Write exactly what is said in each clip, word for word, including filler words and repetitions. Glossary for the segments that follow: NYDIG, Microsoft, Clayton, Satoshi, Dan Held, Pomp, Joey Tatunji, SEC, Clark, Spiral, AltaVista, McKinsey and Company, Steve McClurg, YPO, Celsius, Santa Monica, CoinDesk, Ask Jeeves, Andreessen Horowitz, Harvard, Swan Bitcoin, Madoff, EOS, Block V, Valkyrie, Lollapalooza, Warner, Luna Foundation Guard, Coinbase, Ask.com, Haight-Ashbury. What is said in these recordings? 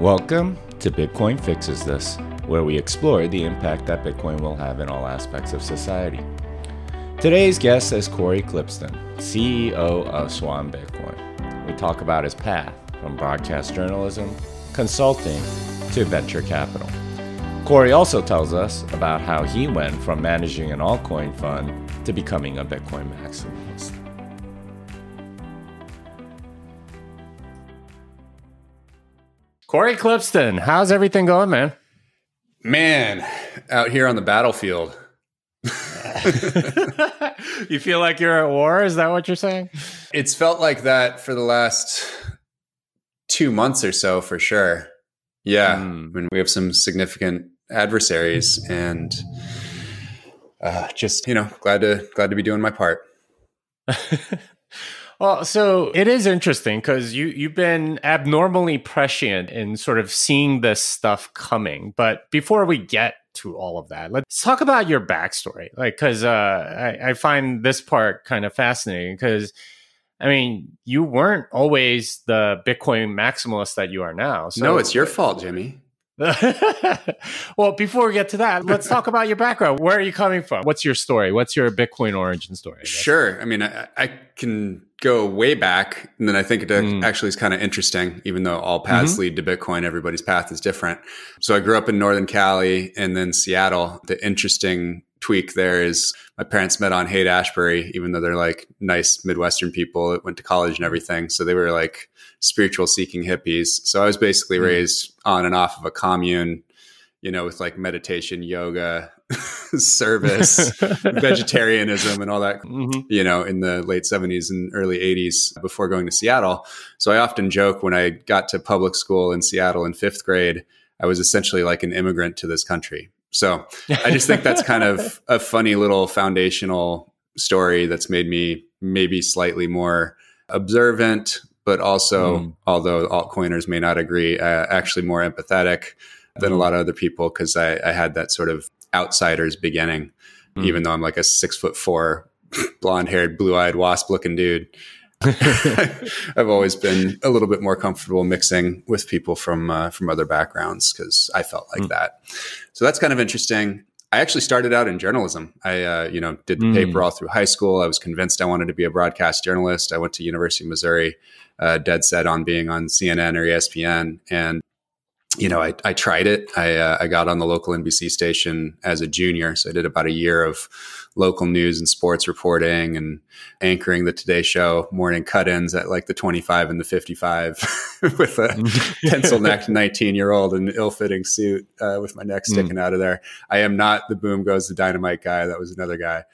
Welcome to Bitcoin Fixes This, where we explore the impact that Bitcoin will have in all aspects of society. Today's guest is Cory Klipsten, C E O of Swan Bitcoin. We talk about his path from broadcast journalism, consulting, to venture capital. Cory also tells us about how he went from managing an altcoin fund to becoming a Bitcoin maximalist. Cory Klipsten, how's everything going, man? Man, out here on the battlefield. You feel like you're at war? Is that what you're saying? It's felt like that for the last two months or so, for sure. Yeah. Mm. I mean, we have some significant adversaries, and uh, just, you know, glad to glad to be doing my part. Well, so it is interesting because you, you've been abnormally prescient in sort of seeing this stuff coming. But before we get to all of that, let's talk about your backstory. Like, because uh, I, I find this part kind of fascinating because, I mean, you weren't always the Bitcoin maximalist that you are now. So. No, it's your fault, Jimmy. Well, before we get to that, let's talk about your background. Where are you coming from? What's your story? What's your Bitcoin origin story? I sure. I mean, I, I can go way back, and then I think it mm. actually is kind of interesting, even though all paths mm-hmm. lead to Bitcoin, everybody's path is different. So I grew up in Northern Cali and then Seattle. The interesting tweak there is my parents met on Haight-Ashbury, even though they're like nice Midwestern people that went to college and everything. So they were like spiritual seeking hippies. So I was basically mm-hmm. raised on and off of a commune, you know, with like meditation, yoga, service, vegetarianism, and all that, mm-hmm. you know, in the late seventies and early eighties before going to Seattle. So I often joke when I got to public school in Seattle in fifth grade, I was essentially like an immigrant to this country. So I just think that's kind of a funny little foundational story that's made me maybe slightly more observant, but also, mm. although altcoiners may not agree, uh, actually more empathetic than mm. a lot of other people because I, I had that sort of outsider's beginning, mm. even though I'm like a six foot four, blonde haired, blue eyed wasp looking dude. I've always been a little bit more comfortable mixing with people from uh, from other backgrounds because I felt like mm. that. So that's kind of interesting. I actually started out in journalism. I uh, you know did the mm. paper all through high school. I was convinced I wanted to be a broadcast journalist. I went to University of Missouri, uh, dead set on being on C N N or E S P N, and you know I, I tried it. I uh, I got on the local N B C station as a junior, so I did about a year of local news and sports reporting and anchoring the Today Show morning cut-ins at like the twenty-five and the fifty-five with a pencil-necked nineteen-year-old in an ill-fitting suit uh, with my neck sticking mm. out of there. I am not the boom goes the dynamite guy. That was another guy.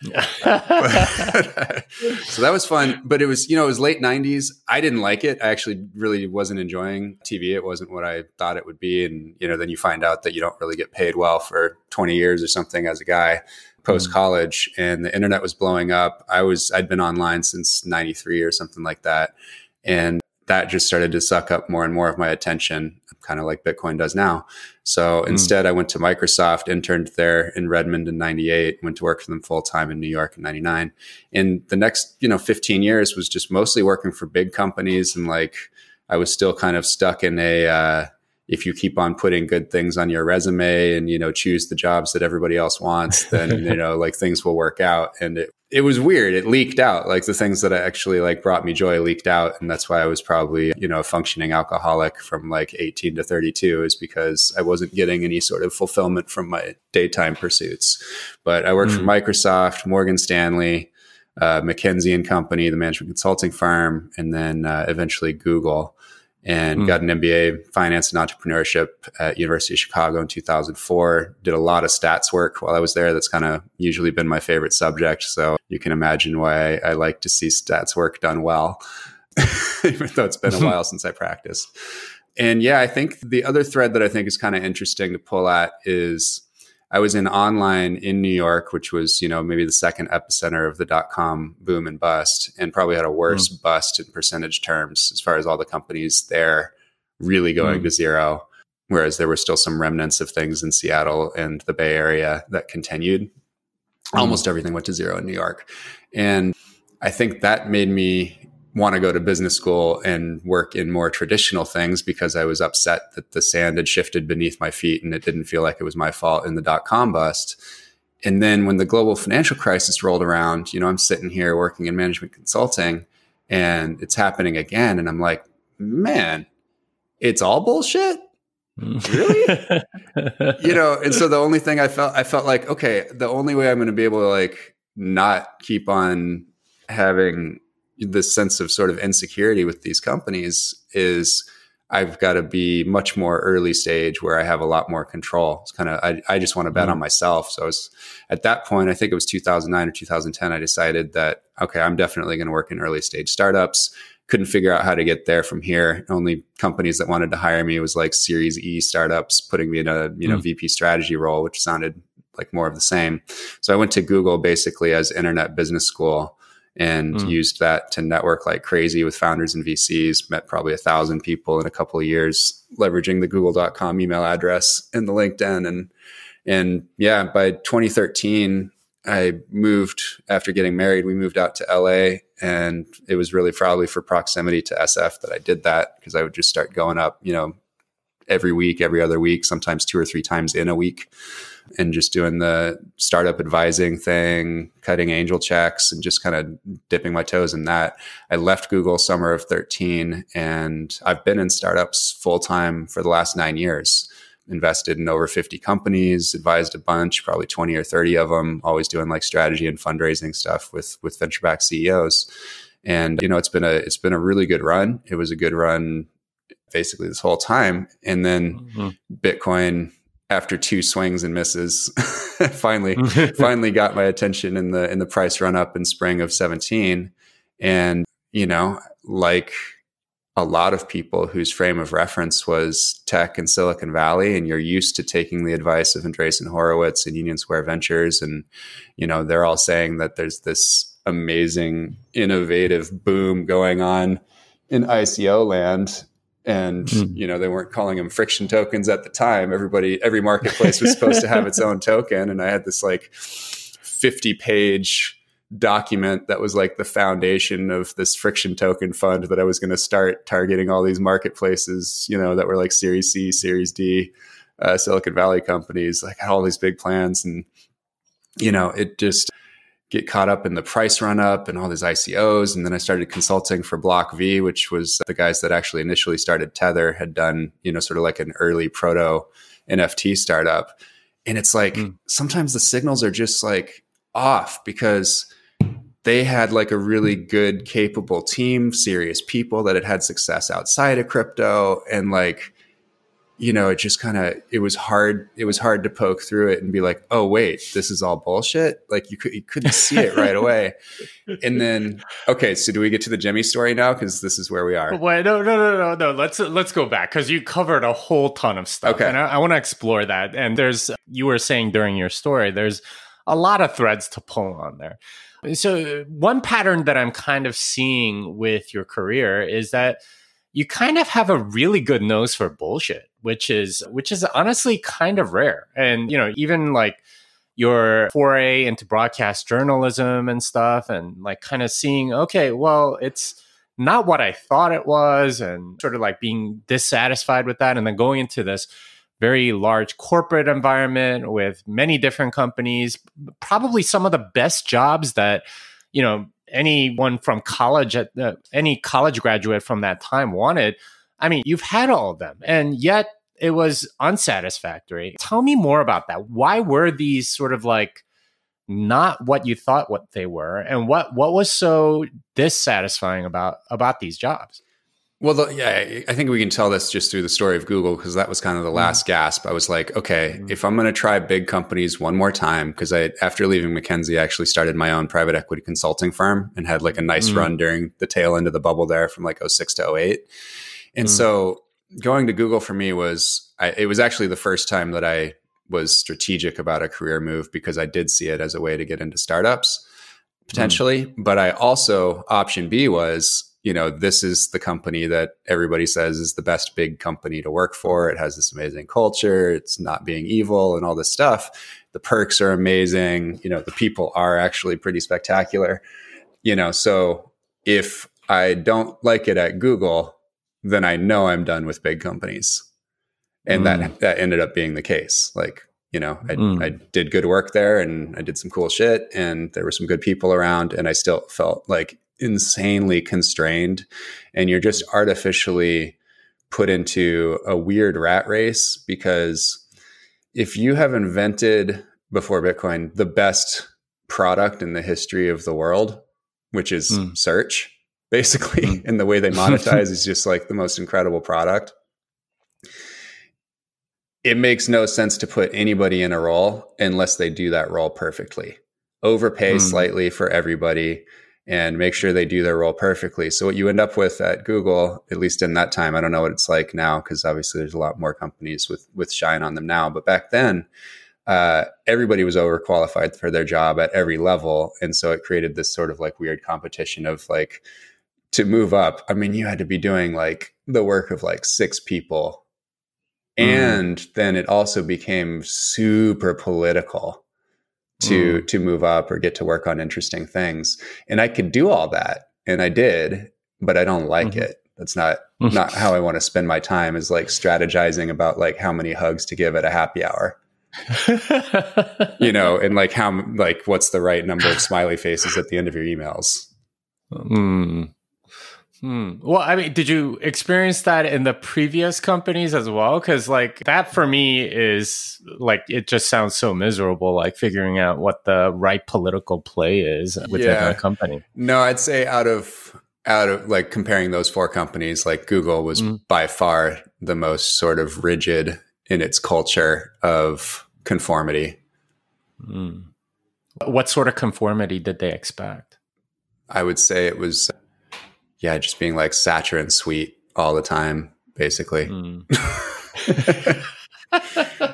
So that was fun. But it was, you know, it was late nineties. I didn't like it. I actually really wasn't enjoying T V. It wasn't what I thought it would be. And, you know, then you find out that you don't really get paid well for twenty years or something as a guy post college, and the internet was blowing up. I was, I'd been online since ninety-three or something like that. And that just started to suck up more and more of my attention, kind of like Bitcoin does now. So mm. instead I went to Microsoft, interned there in Redmond in ninety-eight, went to work for them full time in New York in ninety-nine. And the next, you know, fifteen years was just mostly working for big companies. And like, I was still kind of stuck in a, uh, if you keep on putting good things on your resume and, you know, choose the jobs that everybody else wants, then, you know, like things will work out. And it, it was weird. It leaked out. Like the things that actually like brought me joy leaked out. And that's why I was probably, you know, a functioning alcoholic from like eighteen to thirty-two is because I wasn't getting any sort of fulfillment from my daytime pursuits. But I worked mm-hmm. for Microsoft, Morgan Stanley, uh, McKinsey and Company, the management consulting firm, and then uh, eventually Google. And mm. got an M B A, finance and entrepreneurship at University of Chicago in two thousand four. Did a lot of stats work while I was there. That's kind of usually been my favorite subject. So you can imagine why I like to see stats work done well, even though it's been a while since I practiced. And yeah, I think the other thread that I think is kind of interesting to pull at is I was in online in New York, which was, you know, maybe the second epicenter of the dot-com boom and bust, and probably had a worse mm. bust in percentage terms as far as all the companies there really going mm. to zero, whereas there were still some remnants of things in Seattle and the Bay Area that continued. Mm. Almost everything went to zero in New York. And I think that made me want to go to business school and work in more traditional things because I was upset that the sand had shifted beneath my feet and it didn't feel like it was my fault in the dot-com bust. And then when the global financial crisis rolled around, you know, I'm sitting here working in management consulting and it's happening again. And I'm like, man, it's all bullshit? Really? You know, and so the only thing I felt, I felt like, okay, the only way I'm going to be able to like not keep on having this sense of sort of insecurity with these companies is I've got to be much more early stage where I have a lot more control. It's kind of, I, I just want to bet mm-hmm. on myself. So I was, at that point, I think it was two thousand nine or two thousand ten, I decided that, okay, I'm definitely going to work in early stage startups. Couldn't figure out how to get there from here. Only companies that wanted to hire me was like Series E startups, putting me in a, you know, mm-hmm. V P strategy role, which sounded like more of the same. So I went to Google basically as internet business school and mm. used that to network like crazy with founders and V Cs, met probably a thousand people in a couple of years, leveraging the google dot com email address and the LinkedIn. And, and yeah, by twenty thirteen, I moved after getting married, we moved out to L A, and it was really probably for proximity to S F that I did that, because I would just start going up, you know, every week, every other week, sometimes two or three times in a week, and just doing the startup advising thing, cutting angel checks, and just kind of dipping my toes in that. I left Google summer of thirteen, and I've been in startups full-time for the last nine years, invested in over fifty companies, advised a bunch, probably twenty or thirty of them, always doing like strategy and fundraising stuff with, with venture-backed C E Os. And, you know, it's been a, it's been a really good run. It was a good run basically this whole time. And then mm-hmm. Bitcoin, after two swings and misses, finally, finally got my attention in the, in the price run up in spring of seventeen. And, you know, like a lot of people whose frame of reference was tech and Silicon Valley, and you're used to taking the advice of Andreessen Horowitz and Union Square Ventures. And, you know, they're all saying that there's this amazing, innovative boom going on in I C O land. And, mm-hmm. you know, they weren't calling them friction tokens at the time. Everybody, every marketplace was supposed to have its own token. And I had this like fifty page document that was like the foundation of this friction token fund that I was going to start targeting all these marketplaces, you know, that were like Series C, Series D, uh, Silicon Valley companies, like had all these big plans. And, you know, it just get caught up in the price run up and all these I C Os. And then I started consulting for Block V, which was the guys that actually initially started Tether, had done, you know, sort of like an early proto N F T startup. And it's like, mm. sometimes the signals are just like off, because they had like a really good, capable team, serious people that had had success outside of crypto. And like, you know, it just kind of, it was hard, it was hard to poke through it and be like, oh, wait, this is all bullshit. Like you, could, you couldn't see it right away. And then, okay, so do we get to the Jimmy story now? Because this is where we are. Wait, no, no, no, no, no. Let's, let's go back, because you covered a whole ton of stuff. Okay. And I, I want to explore that. And there's, you were saying during your story, there's a lot of threads to pull on there. So one pattern that I'm kind of seeing with your career is that you kind of have a really good nose for bullshit, which is which is honestly kind of rare. And, you know, even like your foray into broadcast journalism and stuff, and like kind of seeing, okay, well, it's not what I thought it was, and sort of like being dissatisfied with that. And then going into this very large corporate environment with many different companies, probably some of the best jobs that, you know, anyone from college, at uh, any college graduate from that time wanted. I mean, you've had all of them, and yet it was unsatisfactory. Tell me more about that. Why were these sort of like not what you thought what they were, and what what was so dissatisfying about about these jobs? Well, the, yeah, I think we can tell this just through the story of Google, because that was kind of the last mm-hmm. gasp. I was like, okay, mm-hmm. if I'm going to try big companies one more time, because I, after leaving McKinsey, I actually started my own private equity consulting firm and had like a nice mm-hmm. run during the tail end of the bubble there from like oh six to oh eight. And mm. so going to Google for me was, I, it was actually the first time that I was strategic about a career move, because I did see it as a way to get into startups potentially. Mm. But I also, option B was, you know, this is the company that everybody says is the best big company to work for. It has this amazing culture. It's not being evil and all this stuff. The perks are amazing. You know, the people are actually pretty spectacular, you know, so if I don't like it at Google, then I know I'm done with big companies. And mm. that that ended up being the case. Like, you know, I, mm. I did good work there and I did some cool shit and there were some good people around and I still felt like insanely constrained. And you're just artificially put into a weird rat race, because if you have invented before Bitcoin the best product in the history of the world, which is mm. search, basically, mm. and the way they monetize is just like the most incredible product, it makes no sense to put anybody in a role unless they do that role perfectly. Overpay mm. slightly for everybody and make sure they do their role perfectly. So what you end up with at Google, at least in that time, I don't know what it's like now, because obviously there's a lot more companies with with shine on them now. But back then, uh, everybody was overqualified for their job at every level. And so it created this sort of like weird competition of like, to move up, I mean, you had to be doing like the work of like six people. Mm. And then it also became super political to mm. to move up or get to work on interesting things. And I could do all that, and I did, but I don't like mm-hmm. it. That's not not how I want to spend my time, is like strategizing about like how many hugs to give at a happy hour. You know, and like how like what's the right number of smiley faces at the end of your emails. Mm. Hmm. Well, I mean, did you experience that in the previous companies as well? Because like that for me is like, it just sounds so miserable, like figuring out what the right political play is within yeah. a company. No, I'd say out of, out of like comparing those four companies, like Google was mm. by far the most sort of rigid in its culture of conformity. Mm. What sort of conformity did they expect? I would say it was... Yeah, just being like saccharine and sweet all the time, basically. Mm.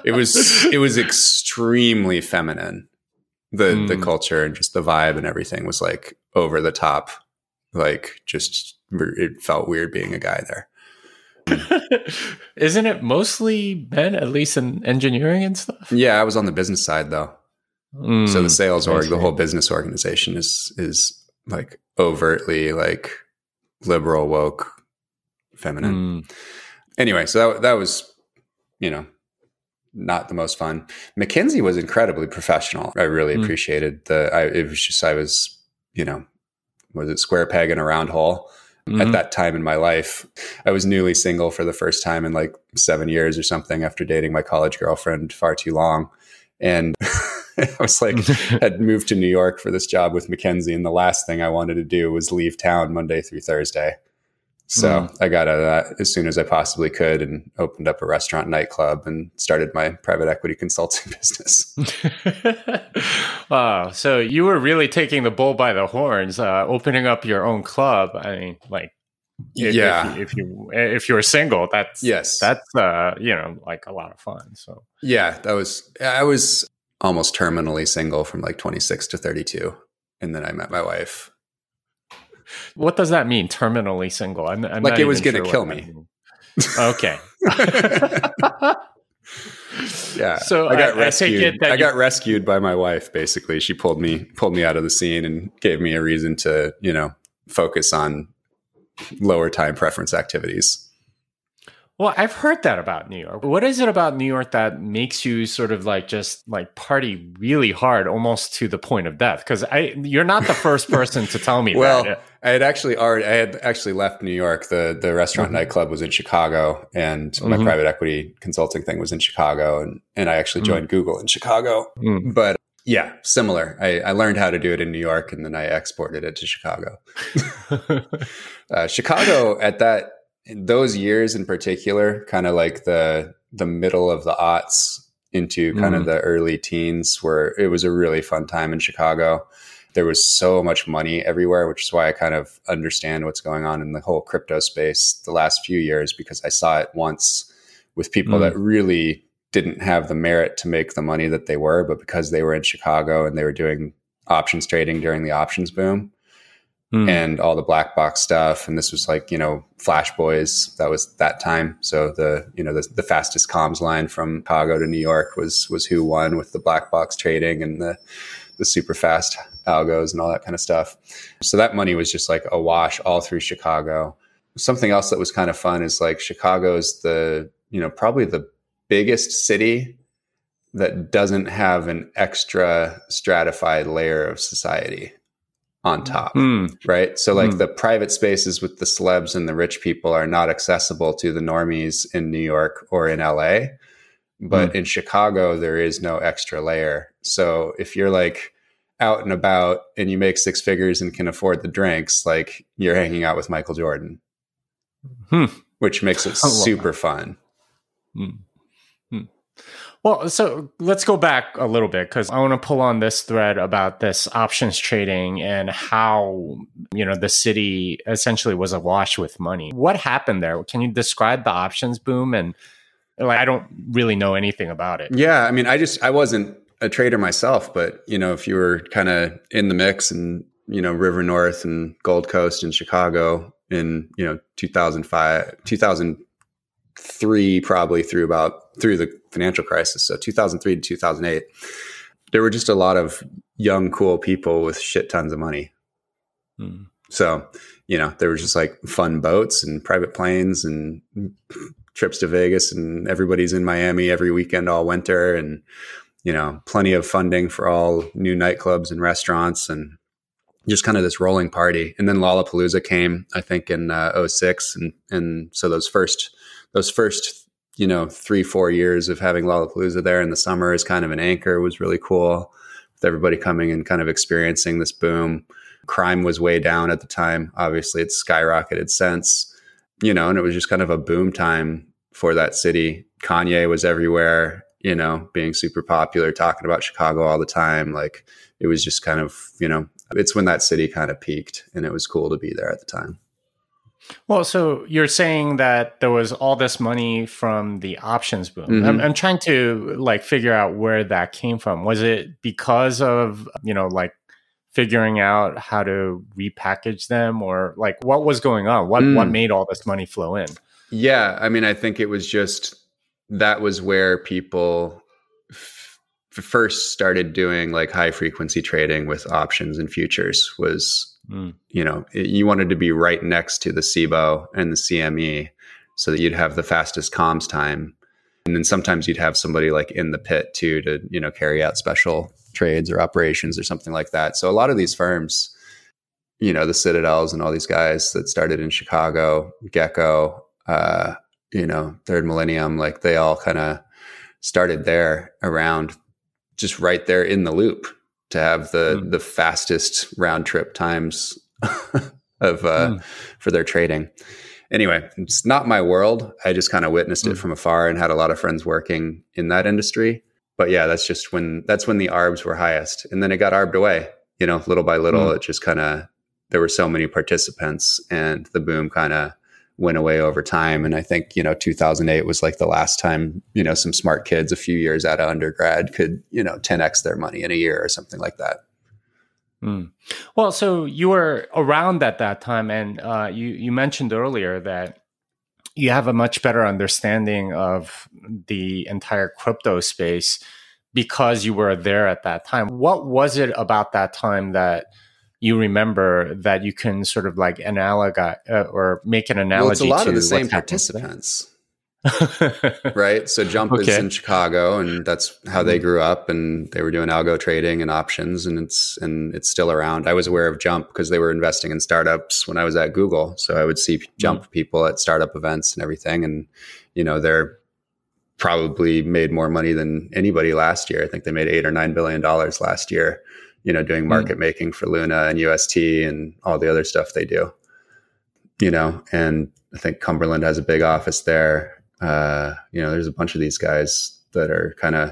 it was it was extremely feminine. The mm. the culture and just the vibe and everything was like over the top. Like, just it felt weird being a guy there. Mm. Isn't it mostly men, at least in engineering and stuff? Yeah, I was on the business side though. Mm. So the sales org, the whole business organization is is like overtly like liberal, woke, feminine. Mm. Anyway, so that, that was, you know, not the most fun. McKinsey was incredibly professional. I really mm. appreciated the, I, it was just, I was, you know, was it square peg in a round hole? Mm-hmm. At that time in my life, I was newly single for the first time in like seven years or something after dating my college girlfriend far too long. And I was like, had moved to New York for this job with McKinsey, and the last thing I wanted to do was leave town Monday through Thursday. So mm. I got out of that as soon as I possibly could and opened up a restaurant nightclub and started my private equity consulting business. Wow. So you were really taking the bull by the horns, uh, opening up your own club. I mean, like, If, yeah, if, if you if you're single, that's yes, that's uh, you know, like a lot of fun. So yeah, that was I was almost terminally single from like twenty-six to thirty-two, and then I met my wife. What does that mean, terminally single? I'm, I'm like it was going to sure kill me. Okay. Yeah. So I got I, rescued. I, take it that I got rescued by my wife. Basically, she pulled me pulled me out of the scene and gave me a reason to, you know, focus on lower time preference activities. Well, I've heard that about New York. What is it about New York that makes you sort of like just like party really hard, almost to the point of death? Because I, you're not the first person to tell me well, that. Well, I had actually already, I had actually left New York. The the restaurant mm-hmm. nightclub was in Chicago, and mm-hmm. my private equity consulting thing was in Chicago, and and I actually joined mm-hmm. Google in Chicago. Mm-hmm. But yeah, similar. I, I learned how to do it in New York, and then I exported it to Chicago. uh, Chicago at that, in those years in particular, kind of like the the middle of the aughts into kind mm. of the early teens, where it was a really fun time in Chicago. There was so much money everywhere, which is why I kind of understand what's going on in the whole crypto space the last few years, because I saw it once with people mm. that really didn't have the merit to make the money that they were, but because they were in Chicago and they were doing options trading during the options boom mm. and all the black box stuff. And this was like, you know, Flash Boys, that was that time. So the, you know, the, the fastest comms line from Chicago to New York was, was who won with the black box trading and the, the super fast algos and all that kind of stuff. So that money was just like a wash all through Chicago. Something else that was kind of fun is like Chicago's the, you know, probably the biggest city that doesn't have an extra stratified layer of society on top, mm. right? So like mm. the private spaces with the celebs and the rich people are not accessible to the normies in New York or in L A. But mm. in Chicago, there is no extra layer. So if you're like out and about and you make six figures and can afford the drinks, like you're hanging out with Michael Jordan, hmm. which makes it super fun. Mm. Mm. Well, so let's go back a little bit because I want to pull on this thread about this options trading and how, you know, the city essentially was awash with money. What happened there? Can you describe the options boom? And like, I don't really know anything about it. Yeah. I mean, I just, I wasn't a trader myself, but you know, if you were kind of in the mix and, you know, River North and Gold Coast and Chicago in, you know, two thousand five, two thousand three, probably through about through the financial crisis. So two thousand three to two thousand eight, there were just a lot of young, cool people with shit tons of money. Mm. So, you know, there was just like fun boats and private planes and trips to Vegas, and everybody's in Miami every weekend all winter, and you know, plenty of funding for all new nightclubs and restaurants, and just kind of this rolling party. And then Lollapalooza came, I think, in uh, oh six, and and so those first those first you know three four years of having Lollapalooza there in the summer as kind of an anchor was really cool, with everybody coming and kind of experiencing this boom. Crime was way down at the time. Obviously, it's skyrocketed since. You know, and it was just kind of a boom time for that city. Kanye was everywhere, you know, being super popular, talking about Chicago all the time. Like it was just kind of, you know, it's when that city kind of peaked, and it was cool to be there at the time. Well, so you're saying that there was all this money from the options boom. Mm-hmm. I'm, I'm trying to like figure out where that came from. Was it because of, you know, like figuring out how to repackage them, or like what was going on? What mm. what made all this money flow in? Yeah. I mean, I think it was just, that was where people f- first started doing like high frequency trading with options and futures was, mm. you know, it, you wanted to be right next to the S I B O and the C M E so that you'd have the fastest comms time. And then sometimes you'd have somebody like in the pit too, to, you know, carry out special trades or operations or something like that. So a lot of these firms, you know, the Citadels and all these guys that started in Chicago, Gecko, uh, you know, Third Millennium, like they all kind of started there around just right there in the loop to have the mm. the fastest round trip times of uh, mm. for their trading. Anyway, it's not my world. I just kind of witnessed mm. it from afar and had a lot of friends working in that industry. But yeah, that's just when, that's when the A R Bs were highest. And then it got A R B'd away, you know, little by little. Mm. It just kind of, there were so many participants and the boom kind of went away over time. And I think, you know, two thousand eight was like the last time, you know, some smart kids a few years out of undergrad could, you know, ten X their money in a year or something like that. Mm. Well, so you were around at that time. And uh, you, you mentioned earlier that you have a much better understanding of the entire crypto space because you were there at that time. What was it about that time that you remember that you can sort of like analogize uh, or make an analogy? Well, it's a lot to of the same participants, right? So Jump okay. is in Chicago, and that's how they grew up, and they were doing algo trading and options, and it's and it's still around. I was aware of Jump because they were investing in startups when I was at Google, so I would see Jump mm-hmm. people at startup events and everything, and you know they're probably made more money than anybody last year. I think they made eight or nine billion dollars last year, you know, doing market mm. making for Luna and U S T and all the other stuff they do, you know, and I think Cumberland has a big office there. Uh, you know, there's a bunch of these guys that are kind of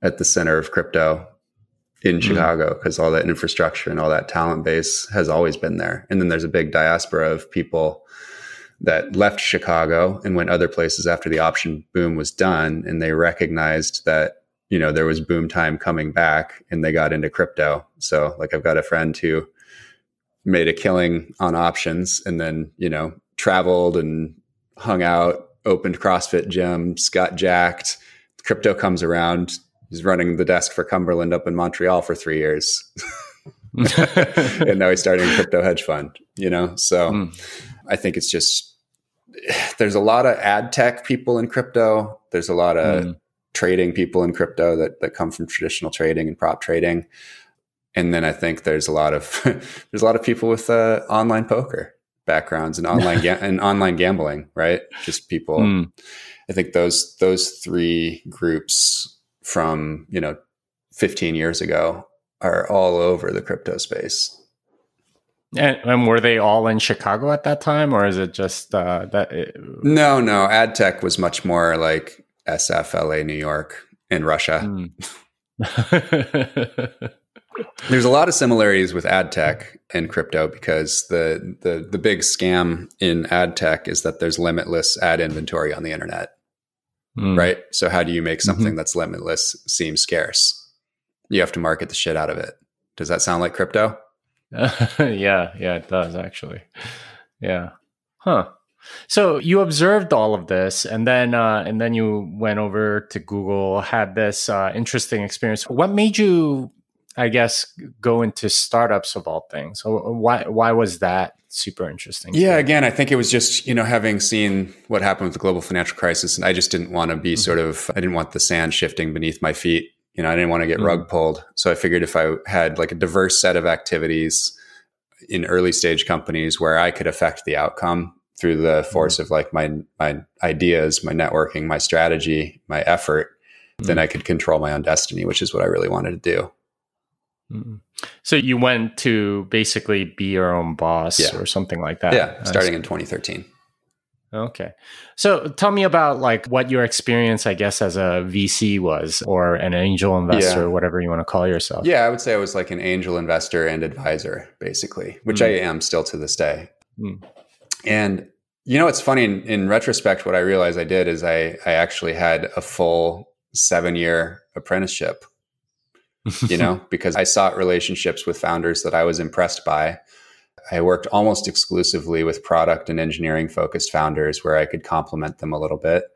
at the center of crypto in mm. Chicago because all that infrastructure and all that talent base has always been there. And then there's a big diaspora of people that left Chicago and went other places after the option boom was done. And they recognized that, you know, there was boom time coming back and they got into crypto. So like I've got a friend who made a killing on options and then, you know, traveled and hung out, opened CrossFit gyms, got jacked. Crypto comes around, he's running the desk for Cumberland up in Montreal for three years. And now he's starting a crypto hedge fund, you know? So mm. I think it's just, there's a lot of ad tech people in crypto. There's a lot of mm. trading people in crypto that, that come from traditional trading and prop trading. And then I think there's a lot of, there's a lot of people with uh, online poker backgrounds and online ga- and online gambling, right? Just people. Mm. I think those, those three groups from, you know, fifteen years ago are all over the crypto space. And, and were they all in Chicago at that time, or is it just uh, that? It, no, no. Ad tech was much more like S F, L A, New York, and Russia. Mm. There's a lot of similarities with ad tech and crypto, because the, the the big scam in ad tech is that there's limitless ad inventory on the internet, mm. right? So how do you make something mm-hmm. that's limitless seem scarce? You have to market the shit out of it. Does that sound like crypto? Uh, yeah, yeah, it does actually. Yeah. Huh. So you observed all of this, and then uh, and then you went over to Google, had this uh, interesting experience. What made you, I guess, go into startups of all things? So why why was that super interesting? Yeah, again, I think it was just, you know, having seen what happened with the global financial crisis, and I just didn't want to be mm-hmm. sort of, I didn't want the sand shifting beneath my feet. You know, I didn't want to get mm-hmm. rug pulled. So I figured if I had like a diverse set of activities in early stage companies where I could affect the outcome through the mm-hmm. force of like my, my ideas, my networking, my strategy, my effort, mm-hmm. then I could control my own destiny, which is what I really wanted to do. Mm-hmm. So you went to basically be your own boss yeah. or something like that. Yeah. Starting in twenty thirteen. Okay. So tell me about like what your experience, I guess, as a V C was, or an angel investor, yeah. whatever you want to call yourself. Yeah, I would say I was like an angel investor and advisor, basically, which mm. I am still to this day. Mm. And, you know, it's funny, in, in retrospect, what I realized I did is I, I actually had a full seven-year apprenticeship, you know, because I sought relationships with founders that I was impressed by. I worked almost exclusively with product and engineering focused founders where I could complement them a little bit.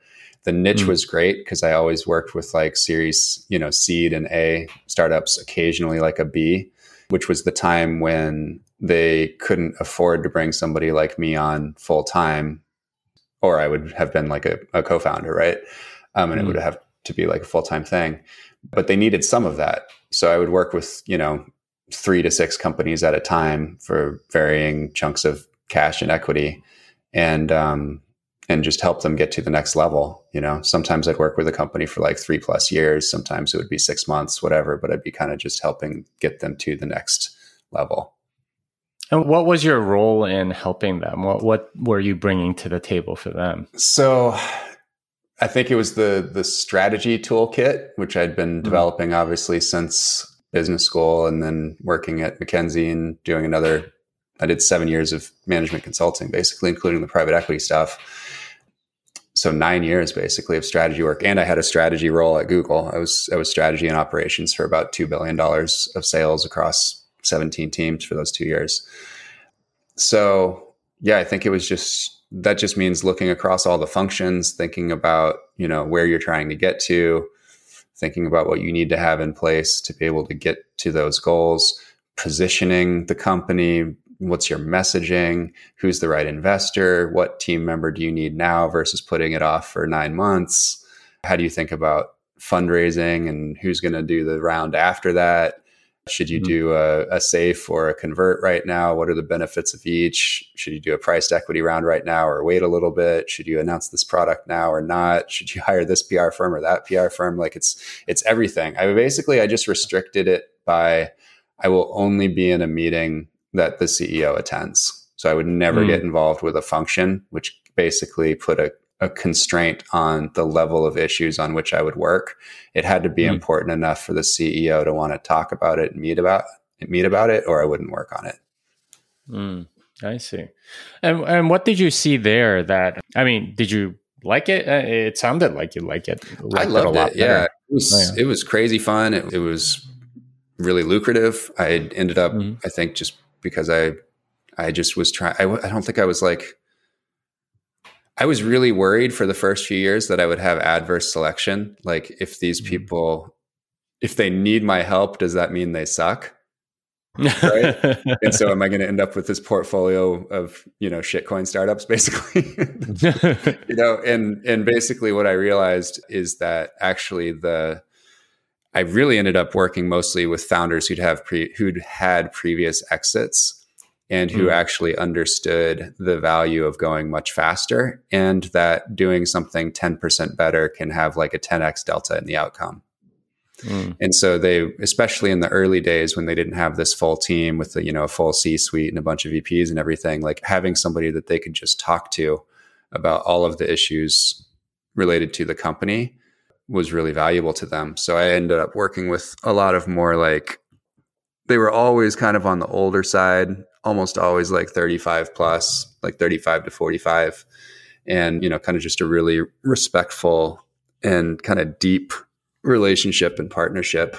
The niche mm. was great because I always worked with like series, you know, seed and A startups, occasionally like a B, which was the time when they couldn't afford to bring somebody like me on full time, or I would have been like a, a co-founder, right? Um, and mm. it would have to be like a full-time thing, but they needed some of that. So I would work with, you know, three to six companies at a time for varying chunks of cash and equity, and, um, and just help them get to the next level. You know, sometimes I'd work with a company for like three plus years. Sometimes it would be six months, whatever, but I'd be kind of just helping get them to the next level. And what was your role in helping them? What, what were you bringing to the table for them? So I think it was the, the strategy toolkit, which I'd been mm-hmm. developing obviously since business school, and then working at McKinsey and doing another, I did seven years of management consulting, basically, including the private equity stuff. So nine years basically of strategy work. And I had a strategy role at Google. I was, I was strategy and operations for about two billion dollars of sales across seventeen teams for those two years. So yeah, I think it was just, that just means looking across all the functions, thinking about, you know, where you're trying to get to, thinking about what you need to have in place to be able to get to those goals, positioning the company, what's your messaging, who's the right investor, what team member do you need now versus putting it off for nine months? How do you think about fundraising and who's going to do the round after that? Should you mm-hmm. do a, a SAFE or a convert right now? What are the benefits of each? Should you do a priced equity round right now or wait a little bit? Should you announce this product now or not? Should you hire this P R firm or that P R firm? Like it's, it's everything. I basically, I just restricted it by, I will only be in a meeting that the C E O attends. So I would never mm. get involved with a function, which basically put a, a constraint on the level of issues on which I would work. It had to be mm. important enough for the C E O to want to talk about it and meet about it, meet about it, or I wouldn't work on it. Mm, I see. And and what did you see there that, I mean, did you like it? It sounded like you liked it. Liked I loved it. A lot it yeah. It was, yeah. It was crazy fun. It, it was really lucrative. I ended up, mm. I think just because I, I just was trying, I, I don't think I was like, I was really worried for the first few years that I would have adverse selection. Like if these people if they need my help, does that mean they suck? Right? And so am I going to end up with this portfolio of, you know, shitcoin startups, basically? You know, and and basically what I realized is that actually the I really ended up working mostly with founders who'd have pre, who'd had previous exits and who mm. actually understood the value of going much faster, and that doing something ten percent better can have like a ten x delta in the outcome. Mm. And so they, especially in the early days when they didn't have this full team with the, you know, a full C-suite and a bunch of V Ps and everything, like having somebody that they could just talk to about all of the issues related to the company was really valuable to them. So I ended up working with a lot of more like, they were always kind of on the older side, almost always like thirty-five plus, like thirty-five to forty-five. And, you know, kind of just a really respectful and kind of deep relationship and partnership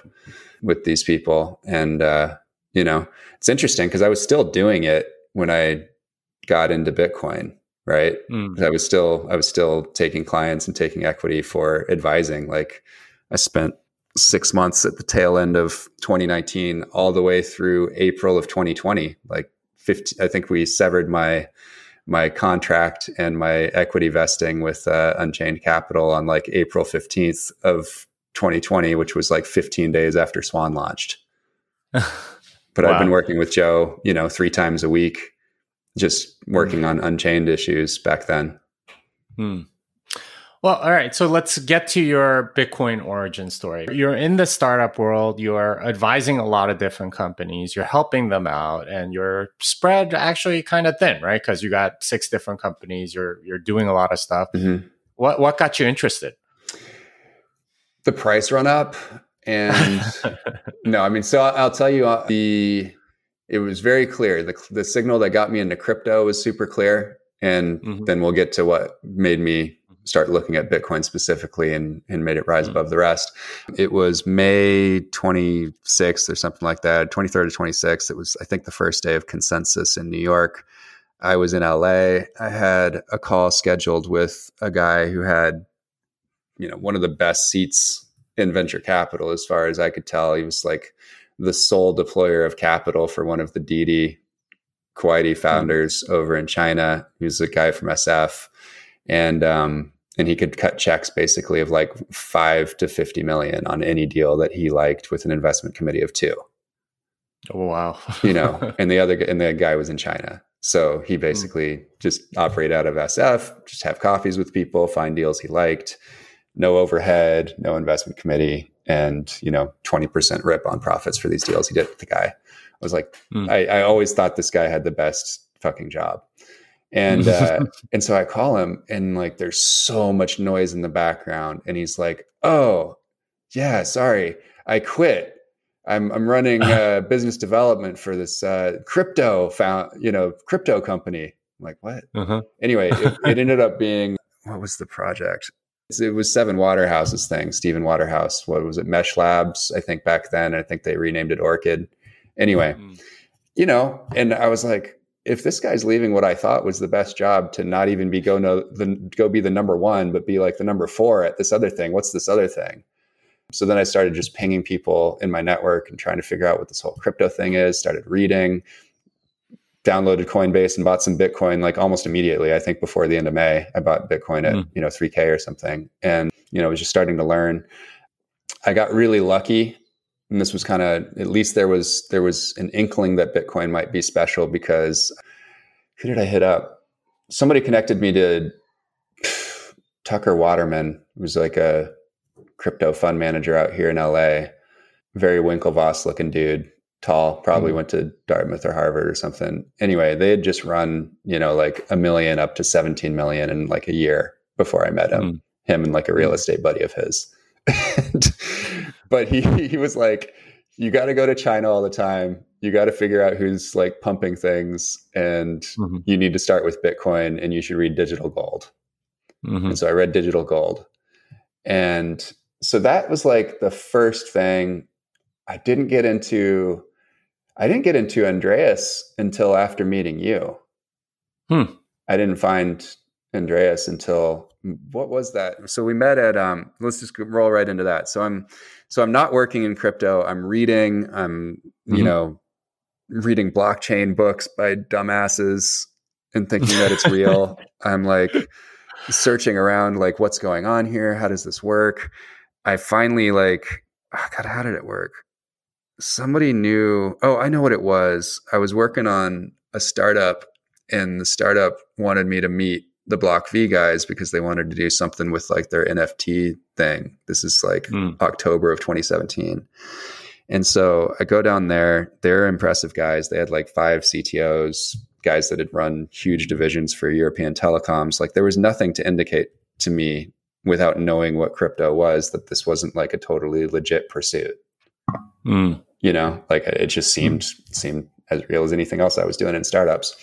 with these people. And, uh, you know, it's interesting because I was still doing it when I got into Bitcoin. Right. Mm. I was still, I was still taking clients and taking equity for advising. Like I spent six months at the tail end of twenty nineteen, all the way through April of twenty twenty, like fifty, I think we severed my, my contract and my equity vesting with uh, Unchained Capital on like April fifteenth of twenty twenty, which was like fifteen days after Swan launched. But wow. I've been working with Joe, you know, three times a week, just working on Unchained issues back then. Hmm. Well, all right. So let's get to your Bitcoin origin story. You're in the startup world. You're advising a lot of different companies. You're helping them out, and you're spread actually kind of thin, right? Because you got six different companies. You're you're doing a lot of stuff. Mm-hmm. What what got you interested? The price run up, and no, I mean, so I'll tell you uh, the. It was very clear. The, the signal that got me into crypto was super clear. And mm-hmm. then we'll get to what made me start looking at Bitcoin specifically and, and made it rise mm-hmm. above the rest. It was May twenty-sixth or something like that, twenty-third or twenty-sixth. It was, I think, the first day of Consensus in New York. I was in L A. I had a call scheduled with a guy who had, you know, one of the best seats in venture capital, as far as I could tell. He was like the sole deployer of capital for one of the Didi Kuwaiti founders mm-hmm. over in China, who's a guy from S F. And, um, and he could cut checks basically of like five to fifty million on any deal that he liked with an investment committee of two. Oh, wow. You know, and the other, and the guy was in China. So he basically mm-hmm. just operated out of S F, just have coffees with people, find deals he liked, no overhead, no investment committee. And, you know, twenty percent rip on profits for these deals he did with the guy. I was like, mm. I, I always thought this guy had the best fucking job. And, uh, and so I call him and like, there's so much noise in the background. And he's like, oh yeah, sorry. I quit. I'm, I'm running uh business development for this, uh, crypto found, you know, crypto company. I'm like, what? Uh-huh. Anyway, it, it ended up being, what was the project? It was Seven Waterhouse's thing, Stephen Waterhouse. What was it? Mesh Labs, I think, back then. I think they renamed it Orchid. Anyway, mm-hmm. you know, and I was like, if this guy's leaving what I thought was the best job to not even be go no the go be the number one, but be like the number four at this other thing, what's this other thing? So then I started just pinging people in my network and trying to figure out what this whole crypto thing is. Started reading, downloaded Coinbase and bought some Bitcoin like almost immediately. I think before the end of May, I bought Bitcoin at, mm. you know, three K or something. And, you know, I was just starting to learn. I got really lucky. And this was kind of, at least there was, there was an inkling that Bitcoin might be special because who did I hit up? Somebody connected me to pff, Tucker Waterman, who's like a crypto fund manager out here in L A, very Winklevoss looking dude. Tall, probably mm. went to Dartmouth or Harvard or something. Anyway, they had just run, you know, like a million up to seventeen million in like a year before I met him, mm. him and like a real estate buddy of his. and, but he, he was like, you got to go to China all the time. You got to figure out who's like pumping things and mm-hmm. you need to start with Bitcoin and you should read Digital Gold. Mm-hmm. And so I read Digital Gold. And so that was like the first thing. I didn't get into I didn't get into Andreas until after meeting you. Hmm. I didn't find Andreas until what was that? So we met at, um, let's just roll right into that. So I'm, so I'm not working in crypto. I'm reading, I'm, you mm-hmm. know, reading blockchain books by dumbasses and thinking that it's real. I'm like searching around, like what's going on here? How does this work? I finally like, oh God, how did it work? Somebody knew, oh, I know what it was. I was working on a startup and the startup wanted me to meet the Block V guys because they wanted to do something with like their N F T thing. This is like mm. October of twenty seventeen. And so I go down there, they're impressive guys. They had like five C T Os, guys that had run huge divisions for European telecoms. Like there was nothing to indicate to me without knowing what crypto was, that this wasn't like a totally legit pursuit. Mm. You know, like it just seemed, seemed as real as anything else I was doing in startups.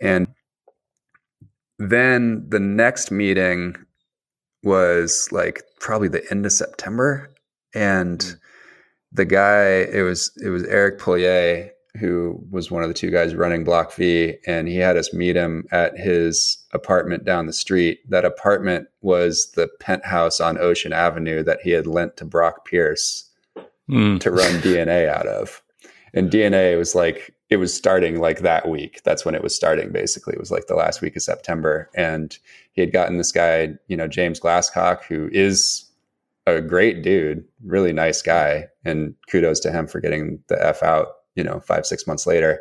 And then the next meeting was like probably the end of September. And the guy, it was, it was Eric Poulier, who was one of the two guys running Block V, and he had us meet him at his apartment down the street. That apartment was the penthouse on Ocean Avenue that he had lent to Brock Pierce mm. to run D N A out of. And D N A was like, it was starting like that week. That's when it was starting. Basically, it was like the last week of September. And he had gotten this guy, you know, James Glasscock, who is a great dude, really nice guy. And kudos to him for getting the F out, you know, five, six months later.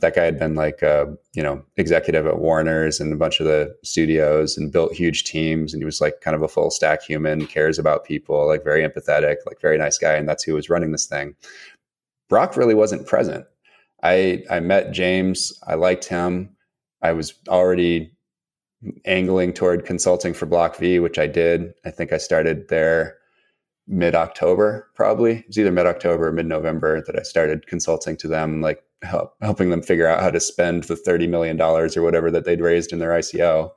That guy had been like, uh, you know, executive at Warner's and a bunch of the studios and built huge teams. And he was like kind of a full stack human, cares about people, like very empathetic, like very nice guy. And that's who was running this thing. Brock really wasn't present. I, I met James. I liked him. I was already angling toward consulting for Block V, which I did. I think I started there mid-October, probably. It was either mid-October or mid-November that I started consulting to them, like help, helping them figure out how to spend the thirty million dollars or whatever that they'd raised in their I C O.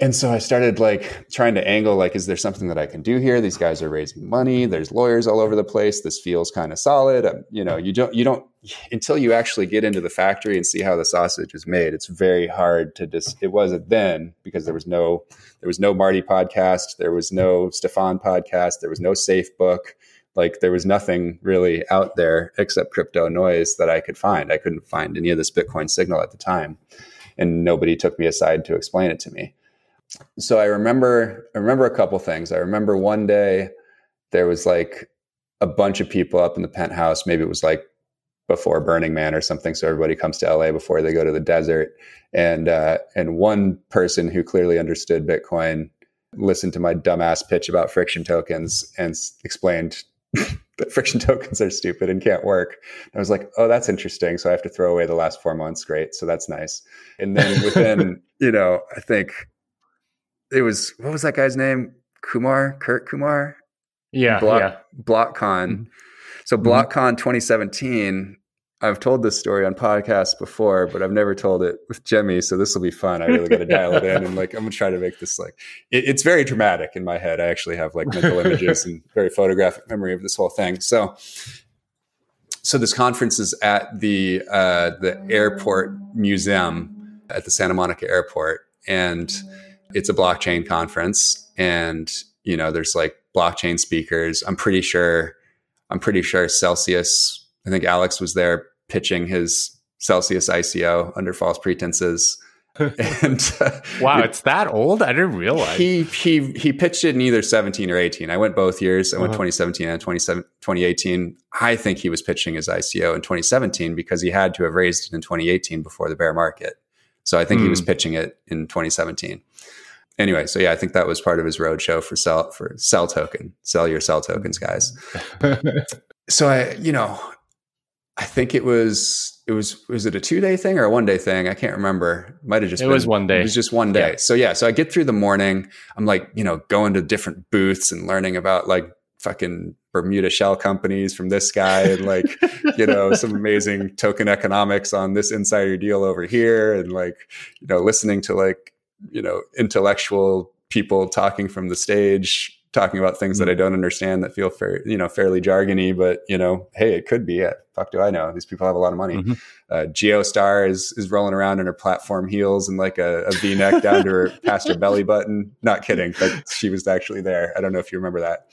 And so I started like trying to angle, like, is there something that I can do here? These guys are raising money. There's lawyers all over the place. This feels kind of solid. I'm, you know, you don't, you don't, until you actually get into the factory and see how the sausage is made, it's very hard to just, dis- it wasn't then because there was no, there was no Marty podcast. There was no Stefan podcast. There was no Safe Book. Like there was nothing really out there except crypto noise that I could find. I couldn't find any of this Bitcoin signal at the time. And nobody took me aside to explain it to me. So I remember, I remember a couple things. I remember one day there was like a bunch of people up in the penthouse. Maybe it was like before Burning Man or something. So everybody comes to L A before they go to the desert. And, uh, and one person who clearly understood Bitcoin listened to my dumbass pitch about friction tokens and s- explained that friction tokens are stupid and can't work. And I was like, oh, that's interesting. So I have to throw away the last four months. Great. So that's nice. And then within, you know, I think, it was, what was that guy's name? Kumar, Kurt Kumar? Yeah. Block, yeah. BlockCon. Mm-hmm. So BlockCon twenty seventeen, I've told this story on podcasts before, but I've never told it with Jimmy. So this will be fun. I really got to dial it in. And like, I'm going to try to make this like, it, it's very dramatic in my head. I actually have like mental images and very photographic memory of this whole thing. So, so this conference is at the, uh, the airport museum at the Santa Monica airport. And it's a blockchain conference and, you know, there's like blockchain speakers. I'm pretty sure, I'm pretty sure Celsius, I think Alex was there pitching his Celsius I C O under false pretenses. And uh, wow, it's that old? I didn't realize. He, he, he pitched it in either seventeen or eighteen. I went both years. I went uh-huh. twenty seventeen and twenty eighteen. I think he was pitching his I C O in twenty seventeen because he had to have raised it in twenty eighteen before the bear market. So I think mm. he was pitching it in twenty seventeen. Anyway, so yeah, I think that was part of his roadshow for sell for sell token, sell your sell tokens, guys. So I, you know, I think it was it was was it a two day thing or a one day thing? I can't remember. Might have just it been, was one day. It was just one day. Yeah. So yeah, so I get through the morning. I'm like, you know, going to different booths and learning about like fucking Bermuda shell companies from this guy and like, you know, some amazing token economics on this insider deal over here. And like, you know, listening to like, you know, intellectual people talking from the stage talking about things mm-hmm. that I don't understand that feel fair, you know, fairly jargony, but you know, hey, it could be it. Fuck do I know? These people have a lot of money. Mm-hmm. Uh, GeoStar is is rolling around in her platform heels and like a, a V-neck down to her past her belly button. Not kidding. Like she was actually there. I don't know if you remember that.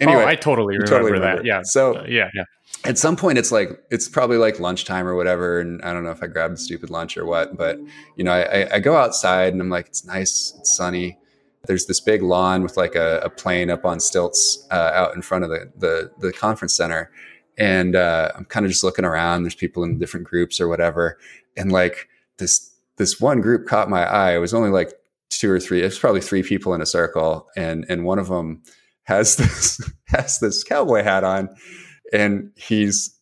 Anyway, oh, I totally remember, totally remember that. It. Yeah. So uh, yeah, yeah. At some point, it's like it's probably like lunchtime or whatever, and I don't know if I grabbed a stupid lunch or what. But you know, I, I go outside and I'm like, it's nice, it's sunny. There's this big lawn with like a, a plane up on stilts uh, out in front of the the, the conference center, and uh, I'm kind of just looking around. There's people in different groups or whatever, and like this this one group caught my eye. It was only like two or three. It was probably three people in a circle, and and one of them has this has this cowboy hat on. And he's,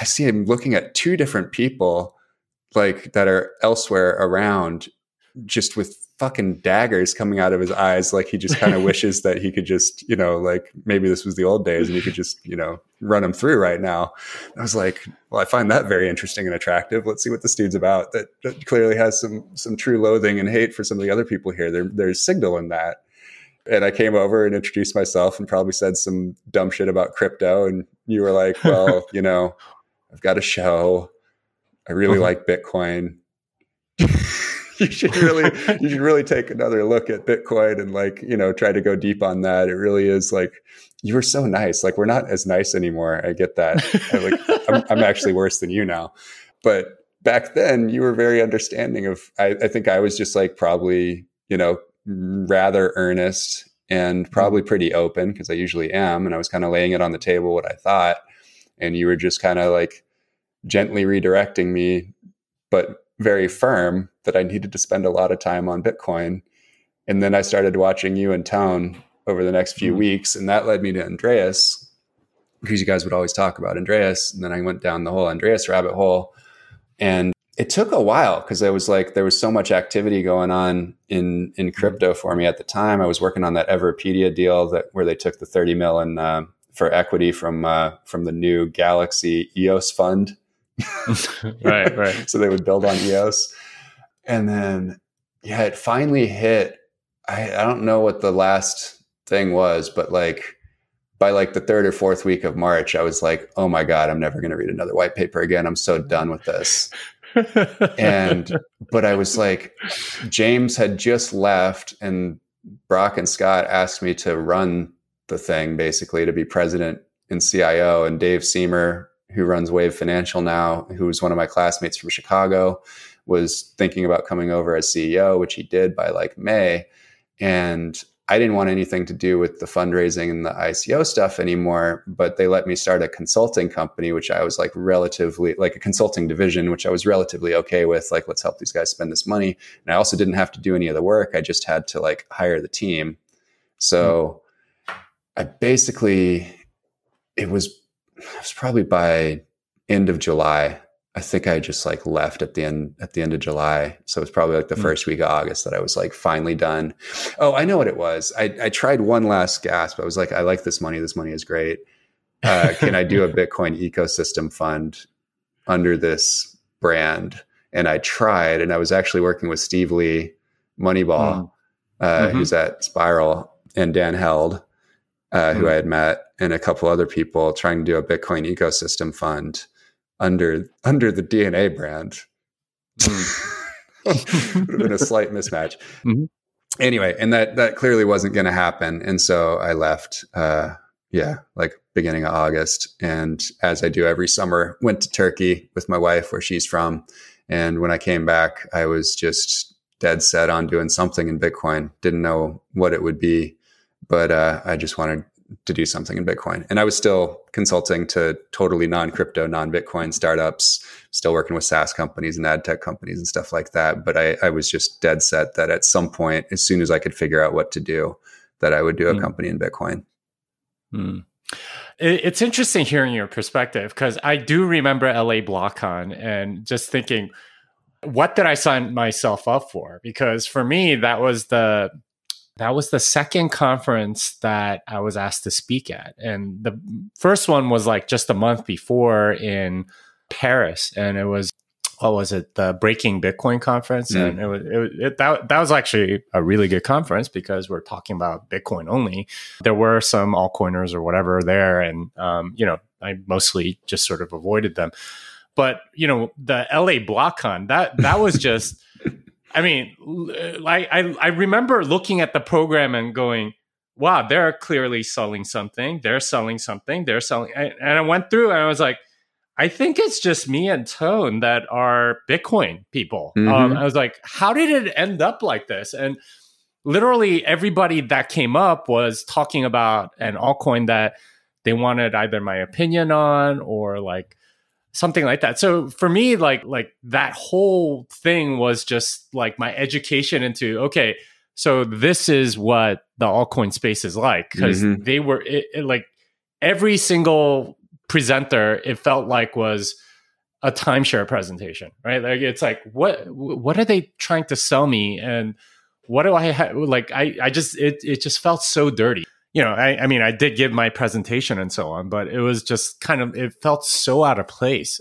I see him looking at two different people like that are elsewhere around just with fucking daggers coming out of his eyes. Like he just kind of wishes that he could just, you know, like maybe this was the old days and he could just, you know, run him through right now. And I was like, well, I find that very interesting and attractive. Let's see what this dude's about. That, that clearly has some, some true loathing and hate for some of the other people here. There, there's signal in that. And I came over and introduced myself and probably said some dumb shit about crypto. And you were like, well, you know, I've got a show. I really uh-huh. like Bitcoin. you should really, you should really take another look at Bitcoin and like, you know, try to go deep on that. It really is like, you were so nice. Like, we're not as nice anymore. I get that. I'm, like, I'm, I'm actually worse than you now. But back then you were very understanding of, I, I think I was just like, probably, you know, rather earnest and probably pretty open because I usually am. And I was kind of laying it on the table, what I thought. And you were just kind of like gently redirecting me, but very firm that I needed to spend a lot of time on Bitcoin. And then I started watching you and Tone over the next few mm-hmm. weeks. And that led me to Andreas because you guys would always talk about Andreas. And then I went down the whole Andreas rabbit hole. And it took a while because I was like, there was so much activity going on in, in crypto for me at the time. I was working on that Everpedia deal that where they took the thirty mil in, uh, for equity from uh, from the new Galaxy E O S fund. right, right. So they would build on E O S. And then, yeah, it finally hit. I, I don't know what the last thing was, but like by like the third or fourth week of March, I was like, oh my God, I'm never going to read another white paper again. I'm so done with this. and, but I was like, James had just left and Brock and Scott asked me to run the thing, basically to be president and C I O. And Dave Seamer, who runs Wave Financial now, who was one of my classmates from Chicago, was thinking about coming over as C E O, which he did by like May. And I didn't want anything to do with the fundraising and the I C O stuff anymore, but they let me start a consulting company, which I was like relatively like a consulting division, which I was relatively okay with. Like, let's help these guys spend this money. And I also didn't have to do any of the work. I just had to like hire the team. So mm-hmm. I basically, it was, it was probably by end of July. I think I just like left at the end, at the end of July. So it was probably like the mm-hmm. first week of August that I was like finally done. Oh, I know what it was. I, I tried one last gasp. I was like, I like this money. This money is great. Uh, can I do a Bitcoin ecosystem fund under this brand? And I tried, and I was actually working with Steve Lee, Moneyball, mm-hmm. uh, mm-hmm. who's at Spiral, and Dan Held, uh, mm-hmm. who I had met, and a couple other people trying to do a Bitcoin ecosystem fund under under the D N A brand. Mm. Would have been a slight mismatch. Mm-hmm. Anyway, and that that clearly wasn't going to happen. And so I left, uh, yeah, like beginning of August. And as I do every summer, went to Turkey with my wife where she's from. And when I came back, I was just dead set on doing something in Bitcoin. Didn't know what it would be, but uh, I just wanted to do something in Bitcoin. And I was still consulting to totally non-crypto, non-Bitcoin startups, still working with SaaS companies and ad tech companies and stuff like that. But I, I was just dead set that at some point, as soon as I could figure out what to do, that I would do a mm. company in Bitcoin. Mm. It, it's interesting hearing your perspective, because I do remember L A BlockCon and just thinking, what did I sign myself up for? Because for me, that was the... That was the second conference that I was asked to speak at. And the first one was like just a month before in Paris. And it was what was it, the Breaking Bitcoin conference, mm. and it was it, it, that that was actually a really good conference because we're talking about Bitcoin only. There were some altcoiners or whatever there, and um, you know, I mostly just sort of avoided them. But you know, the L A BlockCon, that that was just, I mean, I, I I remember looking at the program and going, wow, they're clearly selling something. They're selling something. They're selling, and I went through and I was like, I think it's just me and Tone that are Bitcoin people. Mm-hmm. Um, I was like, how did it end up like this? And literally everybody that came up was talking about an altcoin that they wanted either my opinion on or like something like that. So for me, like like that whole thing was just like my education into, okay, so this is what the altcoin space is like, because mm-hmm. they were it, it, like every single presenter, it felt like was a timeshare presentation, right? Like it's like, what what are they trying to sell me, and what do I ha- like? I I just it it just felt so dirty, you know. I I mean, I did give my presentation and so on, but it was just kind of, it felt so out of place.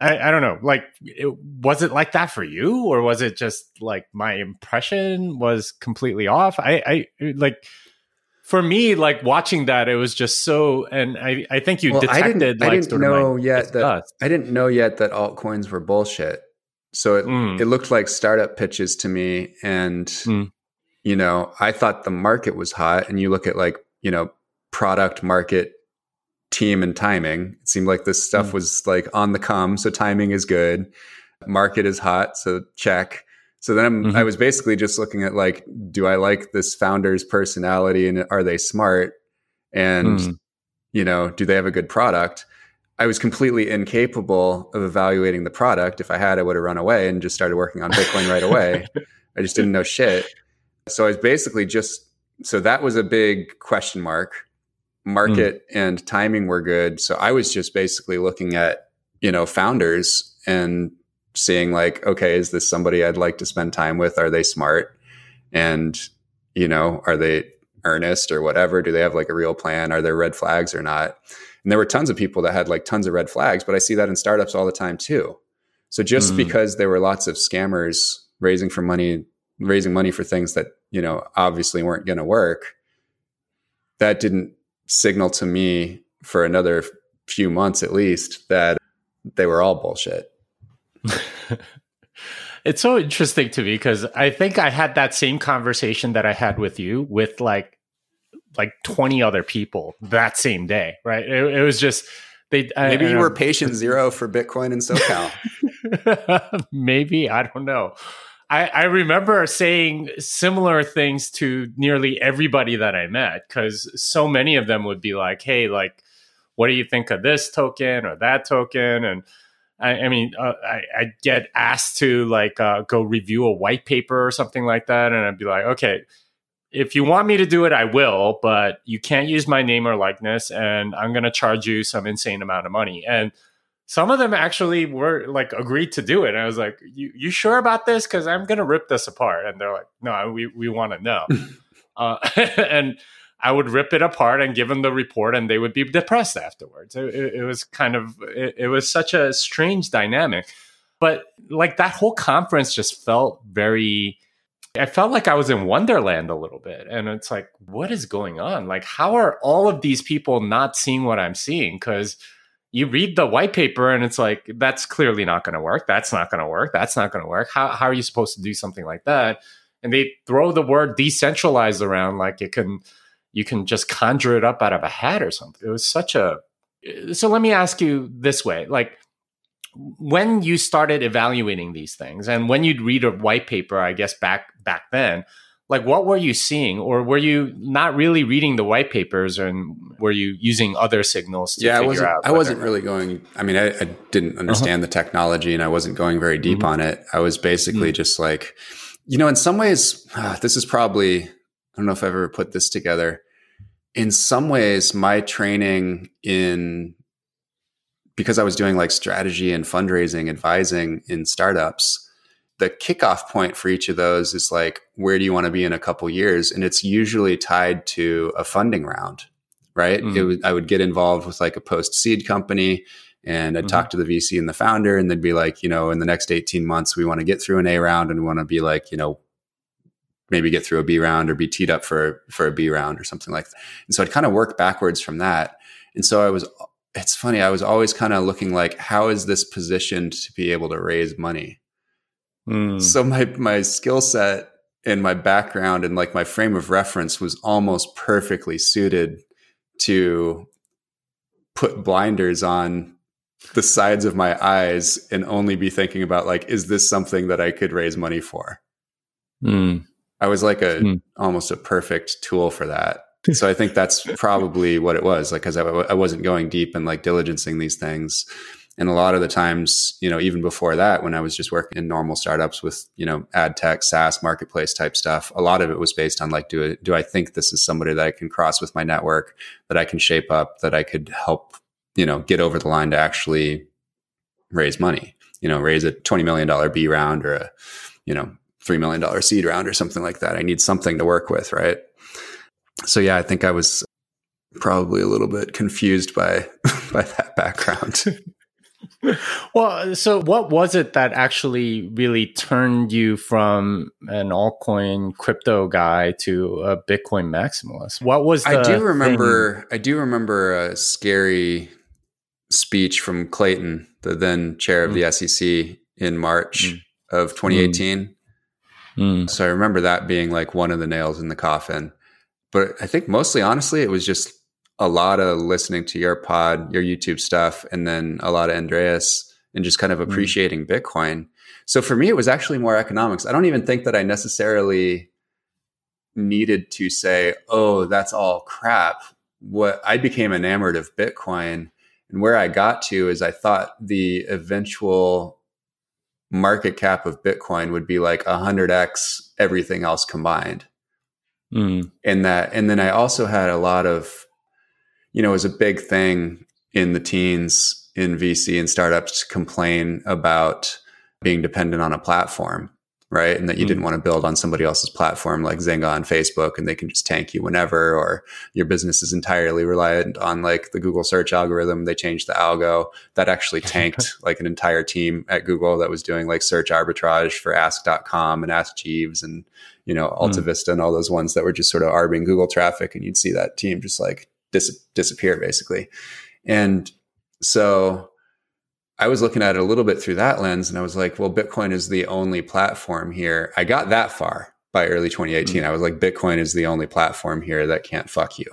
I I don't know, like it, was it like that for you, or was it just like my impression was completely off? I I like. For me, like watching that, it was just so, and I, I think you well, detected. I didn't, like, I didn't know yet disgust. that I didn't know yet that altcoins were bullshit. So it mm. it looked like startup pitches to me, and mm. you know, I thought the market was hot. And you look at like, you know, product, market, team, and timing. It seemed like this stuff mm. was like on the come, so timing is good. Market is hot, so check. So then I'm, mm-hmm. I was basically just looking at like, do I like this founder's personality, and are they smart, and, mm. you know, do they have a good product? I was completely incapable of evaluating the product. If I had, I would have run away and just started working on Bitcoin right away. I just didn't know shit. So I was basically just, so that was a big question mark. Market mm. and timing were good. So I was just basically looking at, you know, founders and seeing like, okay, is this somebody I'd like to spend time with? Are they smart? And, you know, are they earnest or whatever? Do they have like a real plan? Are there red flags or not? And there were tons of people that had like tons of red flags, but I see that in startups all the time too. So just mm. because there were lots of scammers raising for money, raising money for things that, you know, obviously weren't going to work, that didn't signal to me for another few months at least that they were all bullshit. It's so interesting to me because I think I had that same conversation that I had with you with like like twenty other people that same day, right? It, it was just they I, maybe I, you I were patient zero for Bitcoin and SoCal. Maybe I don't know. I, I remember saying similar things to nearly everybody that I met because so many of them would be like, "Hey, like, what do you think of this token or that token?" and I, I mean, uh, I, I get asked to like uh, go review a white paper or something like that. And I'd be like, okay, if you want me to do it, I will, but you can't use my name or likeness. And I'm going to charge you some insane amount of money. And some of them actually were like agreed to do it. And I was like, you, you sure about this? Because I'm going to rip this apart. And they're like, no, we, we want to know. uh, and I would rip it apart and give them the report, and they would be depressed afterwards. It, it, it was kind of, it, it was such a strange dynamic. But like that whole conference just felt very, I felt like I was in Wonderland a little bit. And it's like, what is going on? Like, how are all of these people not seeing what I'm seeing? Because you read the white paper and it's like, that's clearly not going to work. That's not going to work. That's not going to work. How, how are you supposed to do something like that? And they throw the word decentralized around like it can... you can just conjure it up out of a hat or something. It was such a... So let me ask you this way. Like, when you started evaluating these things and when you'd read a white paper, I guess back back then, like what were you seeing? Or were you not really reading the white papers, and were you using other signals to yeah, figure I wasn't, out? I wasn't really going... I mean, I, I didn't understand uh-huh. the technology, and I wasn't going very deep mm-hmm. on it. I was basically mm-hmm. just like... You know, in some ways, uh, this is probably... I don't know if I've ever put this together. In some ways, my training in, because I was doing like strategy and fundraising, advising in startups, the kickoff point for each of those is like, where do you want to be in a couple years? And it's usually tied to a funding round, right? Mm-hmm. It was, I would get involved with like a post seed company, And I'd mm-hmm. talk to the V C and the founder, and they'd be like, you know, in the next eighteen months, we want to get through an A round and want to be like, you know, maybe get through a B round or be teed up for, for a B round or something like that. And so I'd kind of work backwards from that. And so I was, it's funny, I was always kind of looking like, how is this positioned to be able to raise money? Mm. So my, my skill set and my background and like my frame of reference was almost perfectly suited to put blinders on the sides of my eyes and only be thinking about like, is this something that I could raise money for? Mm. I was like a mm. almost a perfect tool for that. So I think that's probably what it was, like, because I, I wasn't going deep and like diligencing these things. And a lot of the times, you know, even before that, when I was just working in normal startups with, you know, ad tech, SaaS, marketplace type stuff, a lot of it was based on like, do it, do I think this is somebody that I can cross with my network, that I can shape up, that I could help, you know, get over the line to actually raise money, you know, raise a twenty million dollars B round or a, you know, three million dollars seed round or something like that. I need something to work with, right? So yeah, I think I was probably a little bit confused by by that background. Well, so what was it that actually really turned you from an altcoin crypto guy to a Bitcoin maximalist? What was the I do remember thing? I do remember a scary speech from Clayton, the then chair of mm. the S E C, in March mm. of twenty eighteen. Mm. So I remember that being like one of the nails in the coffin. But I think mostly, honestly, it was just a lot of listening to your pod, your YouTube stuff, and then a lot of Andreas and just kind of appreciating mm. Bitcoin. So for me, it was actually more economics. I don't even think that I necessarily needed to say, oh, that's all crap. What I became enamored of Bitcoin, and where I got to is I thought the eventual market cap of Bitcoin would be like one hundred x everything else combined. Mm. And that, and then I also had a lot of, you know, it was a big thing in the teens in V C and startups to complain about being dependent on a platform, right? And that you mm. didn't want to build on somebody else's platform like Zynga and Facebook, and they can just tank you whenever, or your business is entirely reliant on like the Google search algorithm. They changed the algo that actually tanked like an entire team at Google that was doing like search arbitrage for ask dot com and Ask Jeeves and, you know, AltaVista mm. and all those ones that were just sort of arbing Google traffic. And you'd see that team just like dis- disappear basically. And so I was looking at it a little bit through that lens, and I was like, well, Bitcoin is the only platform here. I got that far by early twenty eighteen. Mm. I was like, Bitcoin is the only platform here that can't fuck you.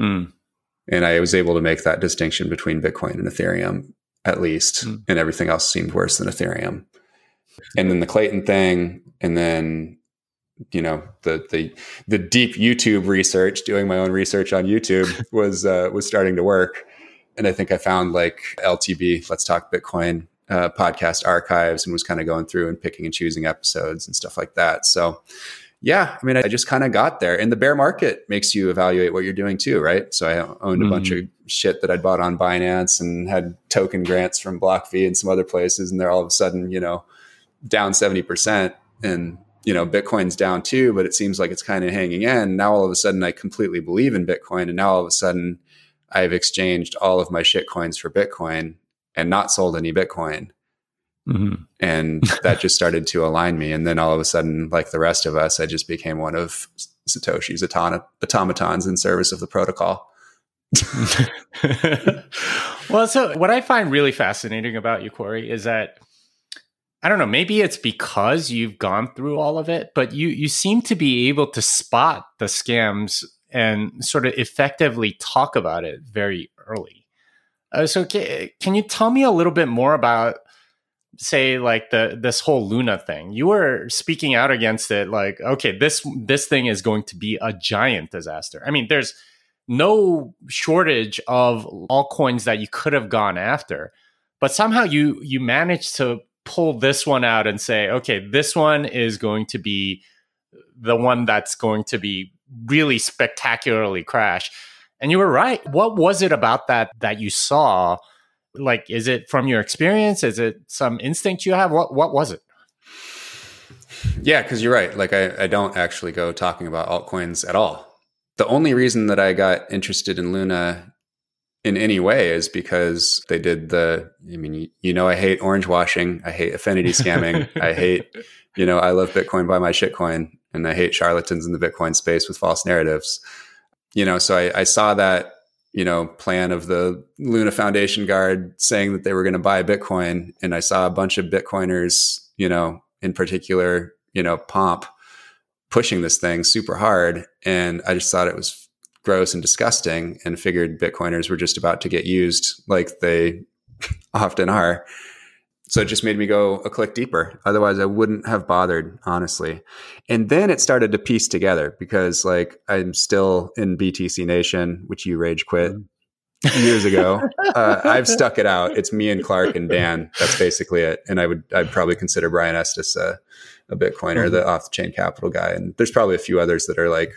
Mm. And I was able to make that distinction between Bitcoin and Ethereum, at least, mm. and everything else seemed worse than Ethereum. And then the Clayton thing, and then, you know, the, the, the deep YouTube research, doing my own research on YouTube was, uh, was starting to work. And I think I found like L T B, Let's Talk Bitcoin, uh, podcast archives, and was kind of going through and picking and choosing episodes and stuff like that. So yeah, I mean, I just kind of got there, and the bear market makes you evaluate what you're doing too. Right. So I owned a mm-hmm. bunch of shit that I'd bought on Binance and had token grants from Block V and some other places. And they're all of a sudden, you know, down seventy percent, and, you know, Bitcoin's down too, but it seems like it's kind of hanging in. Now all of a sudden I completely believe in Bitcoin. And now all of a sudden I've exchanged all of my shit coins for Bitcoin and not sold any Bitcoin. Mm-hmm. And that just started to align me. And then all of a sudden, like the rest of us, I just became one of Satoshi's autom- automatons in service of the protocol. Well, so what I find really fascinating about you, Cory, is that, I don't know, maybe it's because you've gone through all of it, but you you seem to be able to spot the scams and sort of effectively talk about it very early. Uh, so can, can you tell me a little bit more about, say, like the this whole Luna thing? You were speaking out against it, like, okay, this this thing is going to be a giant disaster. I mean, there's no shortage of altcoins that you could have gone after, but somehow you you managed to pull this one out and say, okay, this one is going to be the one that's going to be really spectacularly crash. And you were right. What was it about that that you saw? Like, is it from your experience? Is it some instinct you have? What what was it? Yeah, because you're right. Like, I, I don't actually go talking about altcoins at all. The only reason that I got interested in Luna in any way is because they did the, I mean, you, you know, I hate orange washing. I hate affinity scamming. I hate, you know, I love Bitcoin, buy my shitcoin. And I hate charlatans in the Bitcoin space with false narratives. You know, so I, I saw that, you know, plan of the Luna Foundation Guard saying that they were going to buy Bitcoin. And I saw a bunch of Bitcoiners, you know, in particular, you know, Pomp pushing this thing super hard. And I just thought it was gross and disgusting and figured Bitcoiners were just about to get used like they often are. So it just made me go a click deeper. Otherwise, I wouldn't have bothered, honestly. And then it started to piece together because, like, I'm still in B T C Nation, which you rage quit years ago. uh, I've stuck it out. It's me and Clark and Dan. That's basically it. And I would, I'd probably consider Brian Estes a, a Bitcoiner, mm-hmm. the off-chain capital guy. And there's probably a few others that are like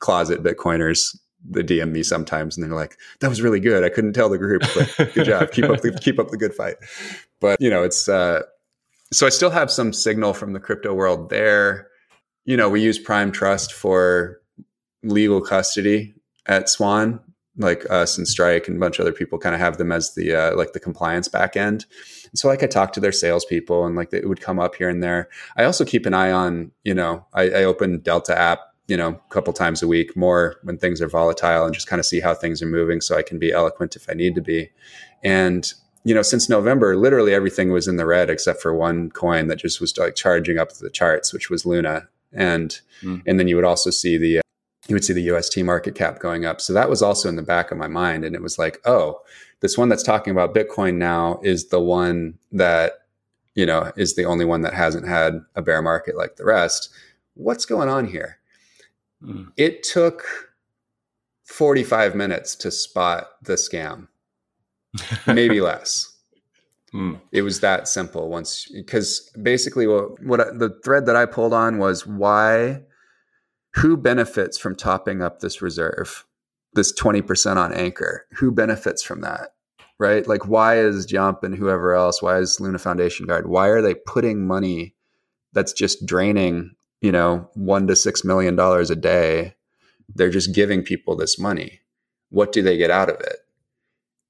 closet Bitcoiners. They D M me sometimes and they're like, that was really good. I couldn't tell the group, but good job. Keep up the, keep up the good fight. But, you know, it's, uh, so I still have some signal from the crypto world there. You know, we use Prime Trust for legal custody at Swan, like us and Strike and a bunch of other people kind of have them as the, uh, like the compliance back end. And so like I talked to their salespeople and like it would come up here and there. I also keep an eye on, you know, I, I open Delta app, you know, a couple times a week, more when things are volatile and just kind of see how things are moving so I can be eloquent if I need to be. And, you know, since November, literally everything was in the red except for one coin that just was like charging up the charts, which was Luna. And mm. and then you would also see the, you would see the U S T market cap going up. So that was also in the back of my mind. And it was like, oh, this one that's talking about Bitcoin now is the one that, you know, is the only one that hasn't had a bear market like the rest. What's going on here? It took forty-five minutes to spot the scam, maybe less. Mm. It was that simple once, because basically what, what I, the thread that I pulled on was why, who benefits from topping up this reserve, this twenty percent on Anchor? Who benefits from that, right? Like why is Jump and whoever else, why is Luna Foundation Guard, why are they putting money that's just draining, you know, one to six million dollars a day? They're just giving people this money. What do they get out of it?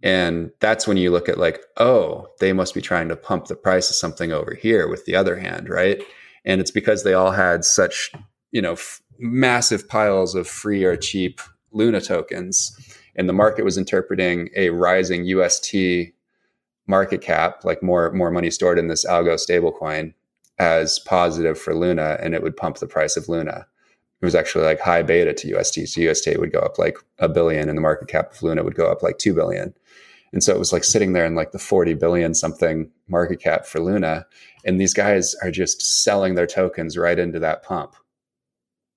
And that's when you look at like, oh, they must be trying to pump the price of something over here with the other hand, right? And it's because they all had such, you know, f- massive piles of free or cheap Luna tokens, and the market was interpreting a rising U S T market cap, like more more money stored in this algo stablecoin, as positive for Luna, and it would pump the price of Luna. It was actually like high beta to U S T. So U S T would go up like a billion and the market cap of Luna would go up like two billion. And so it was like sitting there in like the forty billion something market cap for Luna. And these guys are just selling their tokens right into that pump,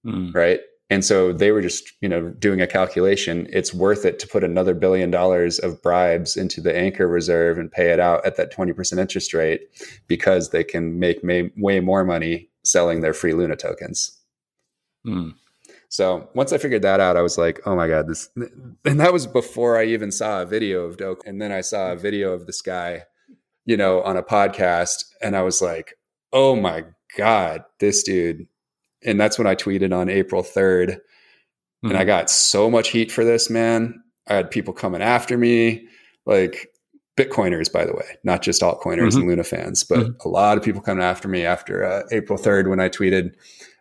mm. right? And so they were just, you know, doing a calculation. It's worth it to put another billion dollars of bribes into the Anchor reserve and pay it out at that twenty percent interest rate because they can make may, way more money selling their free Luna tokens. Mm. So once I figured that out, I was like, oh my God, this, and that was before I even saw a video of Doge. And then I saw a video of this guy, you know, on a podcast, and I was like, oh my God, this dude. And that's when I tweeted on April third. Mm-hmm. And I got so much heat for this, man. I had people coming after me, like Bitcoiners, by the way, not just altcoiners mm-hmm. and Luna fans, but mm-hmm. a lot of people coming after me after uh, April third when I tweeted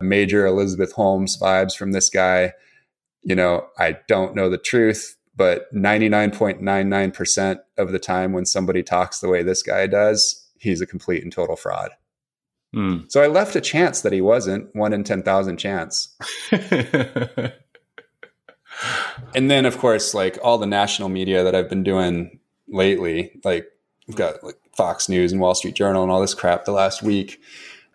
major Elizabeth Holmes vibes from this guy. You know, I don't know the truth, but ninety-nine point nine nine percent of the time when somebody talks the way this guy does, he's a complete and total fraud. Mm. So I left a chance that he wasn't, one in ten thousand chance. And then, of course, like all the national media that I've been doing lately, like we've got like Fox News and Wall Street Journal and all this crap the last week,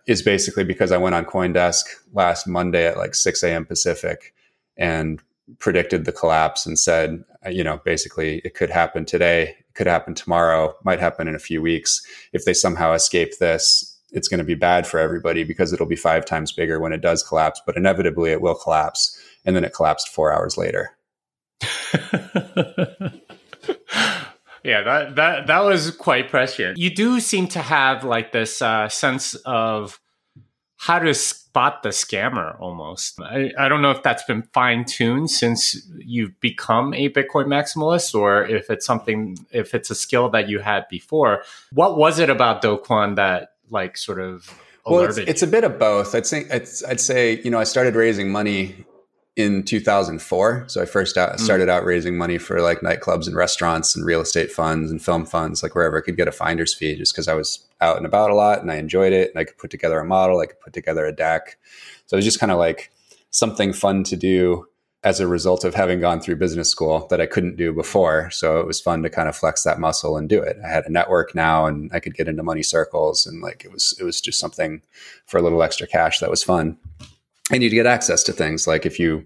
is basically because I went on CoinDesk last Monday at like six a.m. Pacific and predicted the collapse and said, you know, basically it could happen today, it could happen tomorrow, might happen in a few weeks. If they somehow escape this, it's going to be bad for everybody because it'll be five times bigger when it does collapse, but inevitably it will collapse. And then it collapsed four hours later. Yeah, that, that, that was quite prescient. You do seem to have like this uh, sense of how to spot the scammer almost. I, I don't know if that's been fine-tuned since you've become a Bitcoin maximalist, or if it's something, if it's a skill that you had before. What was it about Do Kwon that like sort of alerted well, it's, you? It's a bit of both. I'd say, it's, I'd say, you know, I started raising money in two thousand four. So I first out, started out raising money for like nightclubs and restaurants and real estate funds and film funds, like wherever I could get a finder's fee, just because I was out and about a lot and I enjoyed it. And I could put together a model, I could put together a D A C. So it was just kind of like something fun to do as a result of having gone through business school that I couldn't do before. So it was fun to kind of flex that muscle and do it. I had a network now and I could get into money circles. And like, it was, it was just something for a little extra cash that was fun. And you'd get access to things like if you,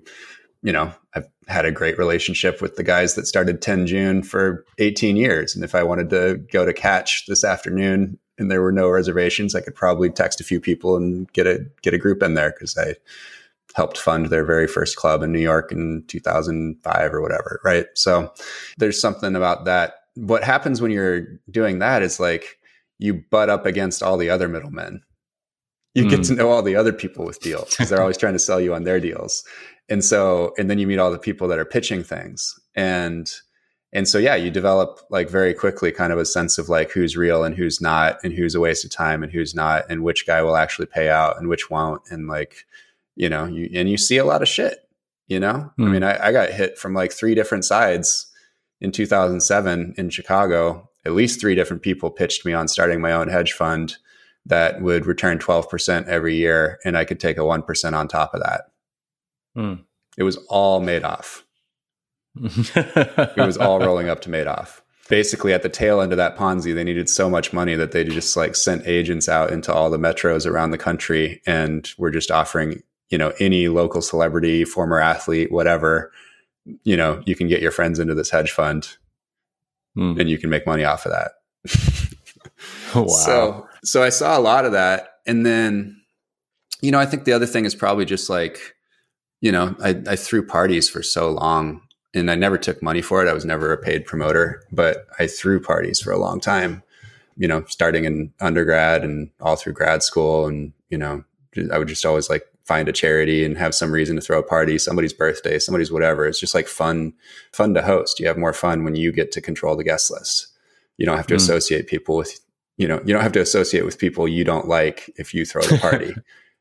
you know, I've had a great relationship with the guys that started ten June for eighteen years. And if I wanted to go to catch this afternoon and there were no reservations, I could probably text a few people and get a, get a group in there, because I helped fund their very first club in New York in two thousand five or whatever. Right. So there's something about that. What happens when you're doing that is like you butt up against all the other middlemen. You get mm. to know all the other people with deals, because they're always trying to sell you on their deals. And so, and then you meet all the people that are pitching things. And, and so, yeah, you develop like very quickly kind of a sense of like who's real and who's not, and who's a waste of time and who's not, and which guy will actually pay out and which won't. And like, you know, you, and you see a lot of shit, you know, mm. I mean, I, I got hit from like three different sides in two thousand seven in Chicago. At least three different people pitched me on starting my own hedge fund that would return twelve percent every year, and I could take a one percent on top of that. Mm. It was all Madoff. It was all rolling up to Madoff. Basically, at the tail end of that Ponzi, they needed so much money that they just like sent agents out into all the metros around the country and were just offering, you know, any local celebrity, former athlete, whatever, you know, you can get your friends into this hedge fund mm. and you can make money off of that. Wow. So, So I saw a lot of that. And then, you know, I think the other thing is probably just like, you know, I, I threw parties for so long and I never took money for it. I was never a paid promoter, but I threw parties for a long time, you know, starting in undergrad and all through grad school. And, you know, I would just always like find a charity and have some reason to throw a party, somebody's birthday, somebody's whatever. It's just like fun, fun to host. You have more fun when you get to control the guest list. You don't have to mm. associate people with, you know, you don't have to associate with people you don't like if you throw the party.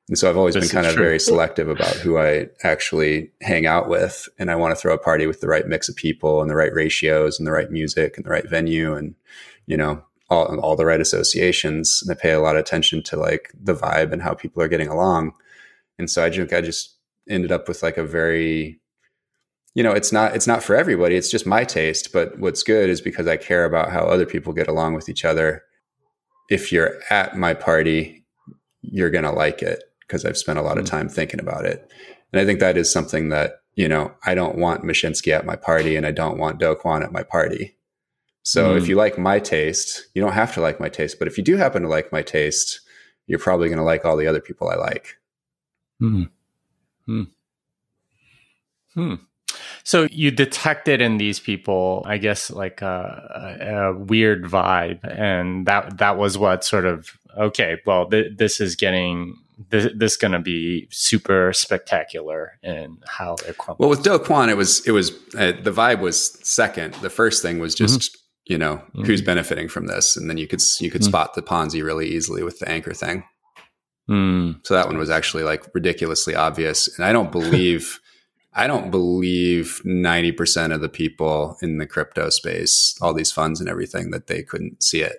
And so I've always been kind of true. very selective about who I actually hang out with. And I want to throw a party with the right mix of people and the right ratios and the right music and the right venue and, you know, all, all the right associations. And I pay a lot of attention to like the vibe and how people are getting along. And so I think I just ended up with like a very, you know, it's not, it's not for everybody. It's just my taste. But what's good is because I care about how other people get along with each other. If you're at my party, you're going to like it because I've spent a lot of time thinking about it. And I think that is something that, you know, I don't want Mashinsky at my party and I don't want Do Kwon at my party. So mm. if you like my taste, you don't have to like my taste, but if you do happen to like my taste, you're probably going to like all the other people I like. Hmm. Hmm. Hmm. So you detected in these people, I guess, like a, a weird vibe. And that that was what sort of, okay, well, th- this is getting, th- this is going to be super spectacular in how it crumbles. Well, with Do Kwon, it was, it was uh, the vibe was second. The first thing was just, mm-hmm. you know, mm-hmm. who's benefiting from this? And then you could, you could mm-hmm. spot the Ponzi really easily with the anchor thing. Mm. So that one was actually like ridiculously obvious. And I don't believe... I don't believe ninety percent of the people in the crypto space, all these funds and everything, that they couldn't see it.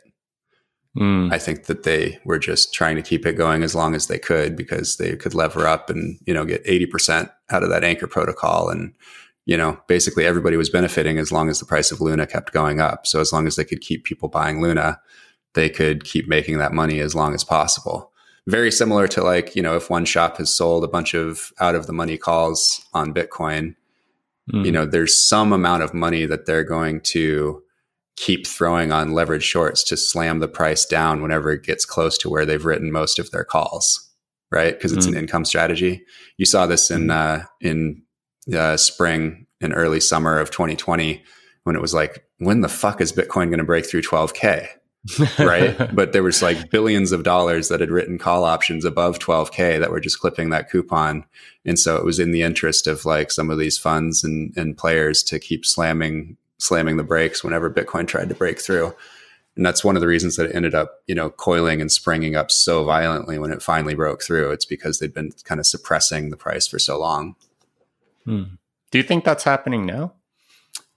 Mm. I think that they were just trying to keep it going as long as they could because they could lever up and, you know, get eighty percent out of that anchor protocol. And, you know, basically everybody was benefiting as long as the price of Luna kept going up. So as long as they could keep people buying Luna, they could keep making that money as long as possible. Very similar to like, you know, if one shop has sold a bunch of out of the money calls on Bitcoin, mm. you know, there's some amount of money that they're going to keep throwing on leverage shorts to slam the price down whenever it gets close to where they've written most of their calls, right? Because it's mm. an income strategy. You saw this in, uh, in uh, spring and early summer of twenty twenty when it was like, when the fuck is Bitcoin going to break through twelve K? right? But there was like billions of dollars that had written call options above twelve K that were just clipping that coupon. And so it was in the interest of like some of these funds and, and players to keep slamming, slamming the brakes whenever Bitcoin tried to break through. And that's one of the reasons that it ended up, you know, coiling and springing up so violently when it finally broke through. It's because they'd been kind of suppressing the price for so long. Hmm. Do you think that's happening now?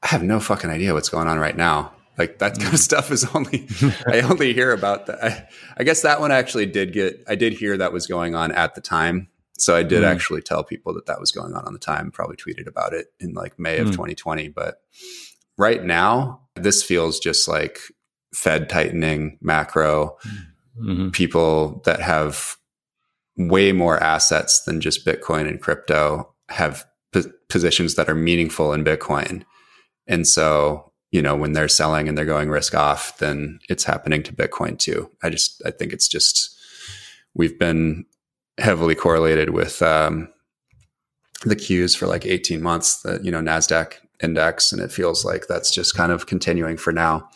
I have no fucking idea what's going on right now. Like that kind of stuff is only, I only hear about that. I, I guess that one actually did get, I did hear that was going on at the time. So I did mm. actually tell people that that was going on at the time, probably tweeted about it in like May of mm. twenty twenty. But right now, this feels just like Fed tightening, macro, mm-hmm. people that have way more assets than just Bitcoin and crypto have p- positions that are meaningful in Bitcoin. And so, you know, when they're selling and they're going risk off, then it's happening to Bitcoin too. I just, I think it's just, we've been heavily correlated with um, the Qs for like eighteen months, the, you know, NASDAQ index. And it feels like that's just kind of continuing for now.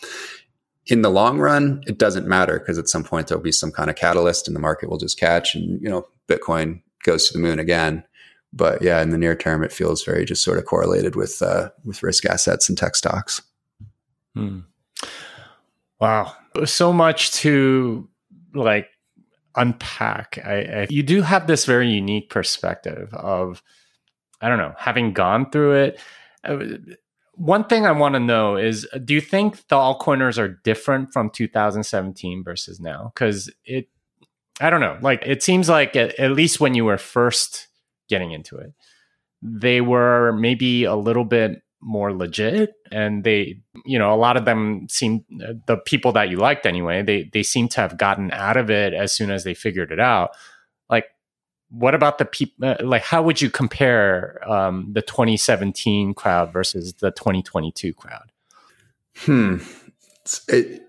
In the long run, it doesn't matter because at some point there'll be some kind of catalyst and the market will just catch and, you know, Bitcoin goes to the moon again. But yeah, in the near term, it feels very just sort of correlated with, uh, with risk assets and tech stocks. Hmm. Wow. So much to like unpack. I, I, you do have this very unique perspective of, I don't know, having gone through it. Uh, one thing I want to know is, do you think the altcoiners are different from two thousand seventeen versus now? Because it, I don't know, like it seems like at, at least when you were first getting into it, they were maybe a little bit more legit, and they, you know, a lot of them seem, the people that you liked anyway, they they seem to have gotten out of it as soon as they figured it out. Like, what about the people, like, how would you compare um, the twenty seventeen crowd versus the twenty twenty-two crowd? Hmm. It,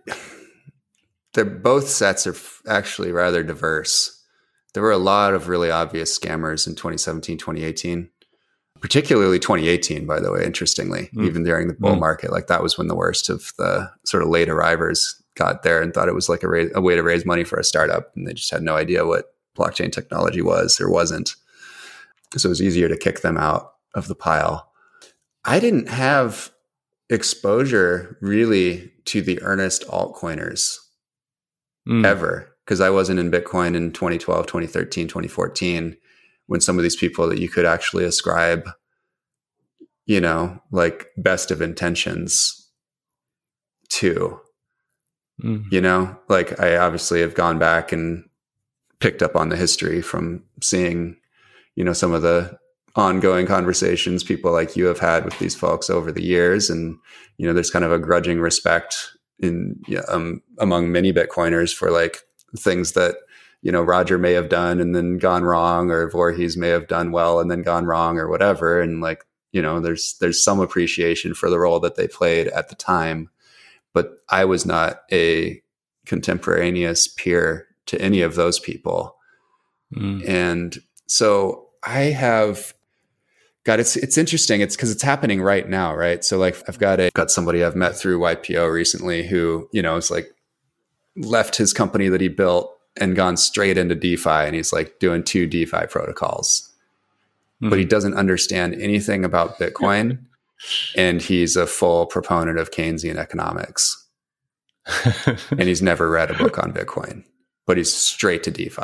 they're both sets are actually rather diverse. There were a lot of really obvious scammers in twenty seventeen, twenty eighteen. Particularly twenty eighteen, by the way, interestingly, mm. even during the bull mm. market, like that was when the worst of the sort of late arrivers got there and thought it was like a, ra- a way to raise money for a startup. And they just had no idea what blockchain technology was or wasn't. So it was easier to kick them out of the pile. I didn't have exposure really to the earnest altcoiners mm. ever, because I wasn't in Bitcoin in twenty twelve, twenty thirteen, twenty fourteen. When some of these people that you could actually ascribe, you know, like best of intentions to, mm-hmm. you know, like I obviously have gone back and picked up on the history from seeing, you know, some of the ongoing conversations people like you have had with these folks over the years. And, you know, there's kind of a grudging respect in um, among many Bitcoiners for like things that, you know, Roger may have done and then gone wrong, or Voorhees may have done well and then gone wrong, or whatever. And like, you know, there's there's some appreciation for the role that they played at the time. But I was not a contemporaneous peer to any of those people. Mm. And so I have got, it's it's interesting. It's because it's happening right now, right? So like I've got a got somebody I've met through Y P O recently who, you know, is like left his company that he built and gone straight into DeFi, and he's like doing two DeFi protocols, mm-hmm. but he doesn't understand anything about Bitcoin, and he's a full proponent of Keynesian economics, and he's never read a book on Bitcoin, but he's straight to DeFi.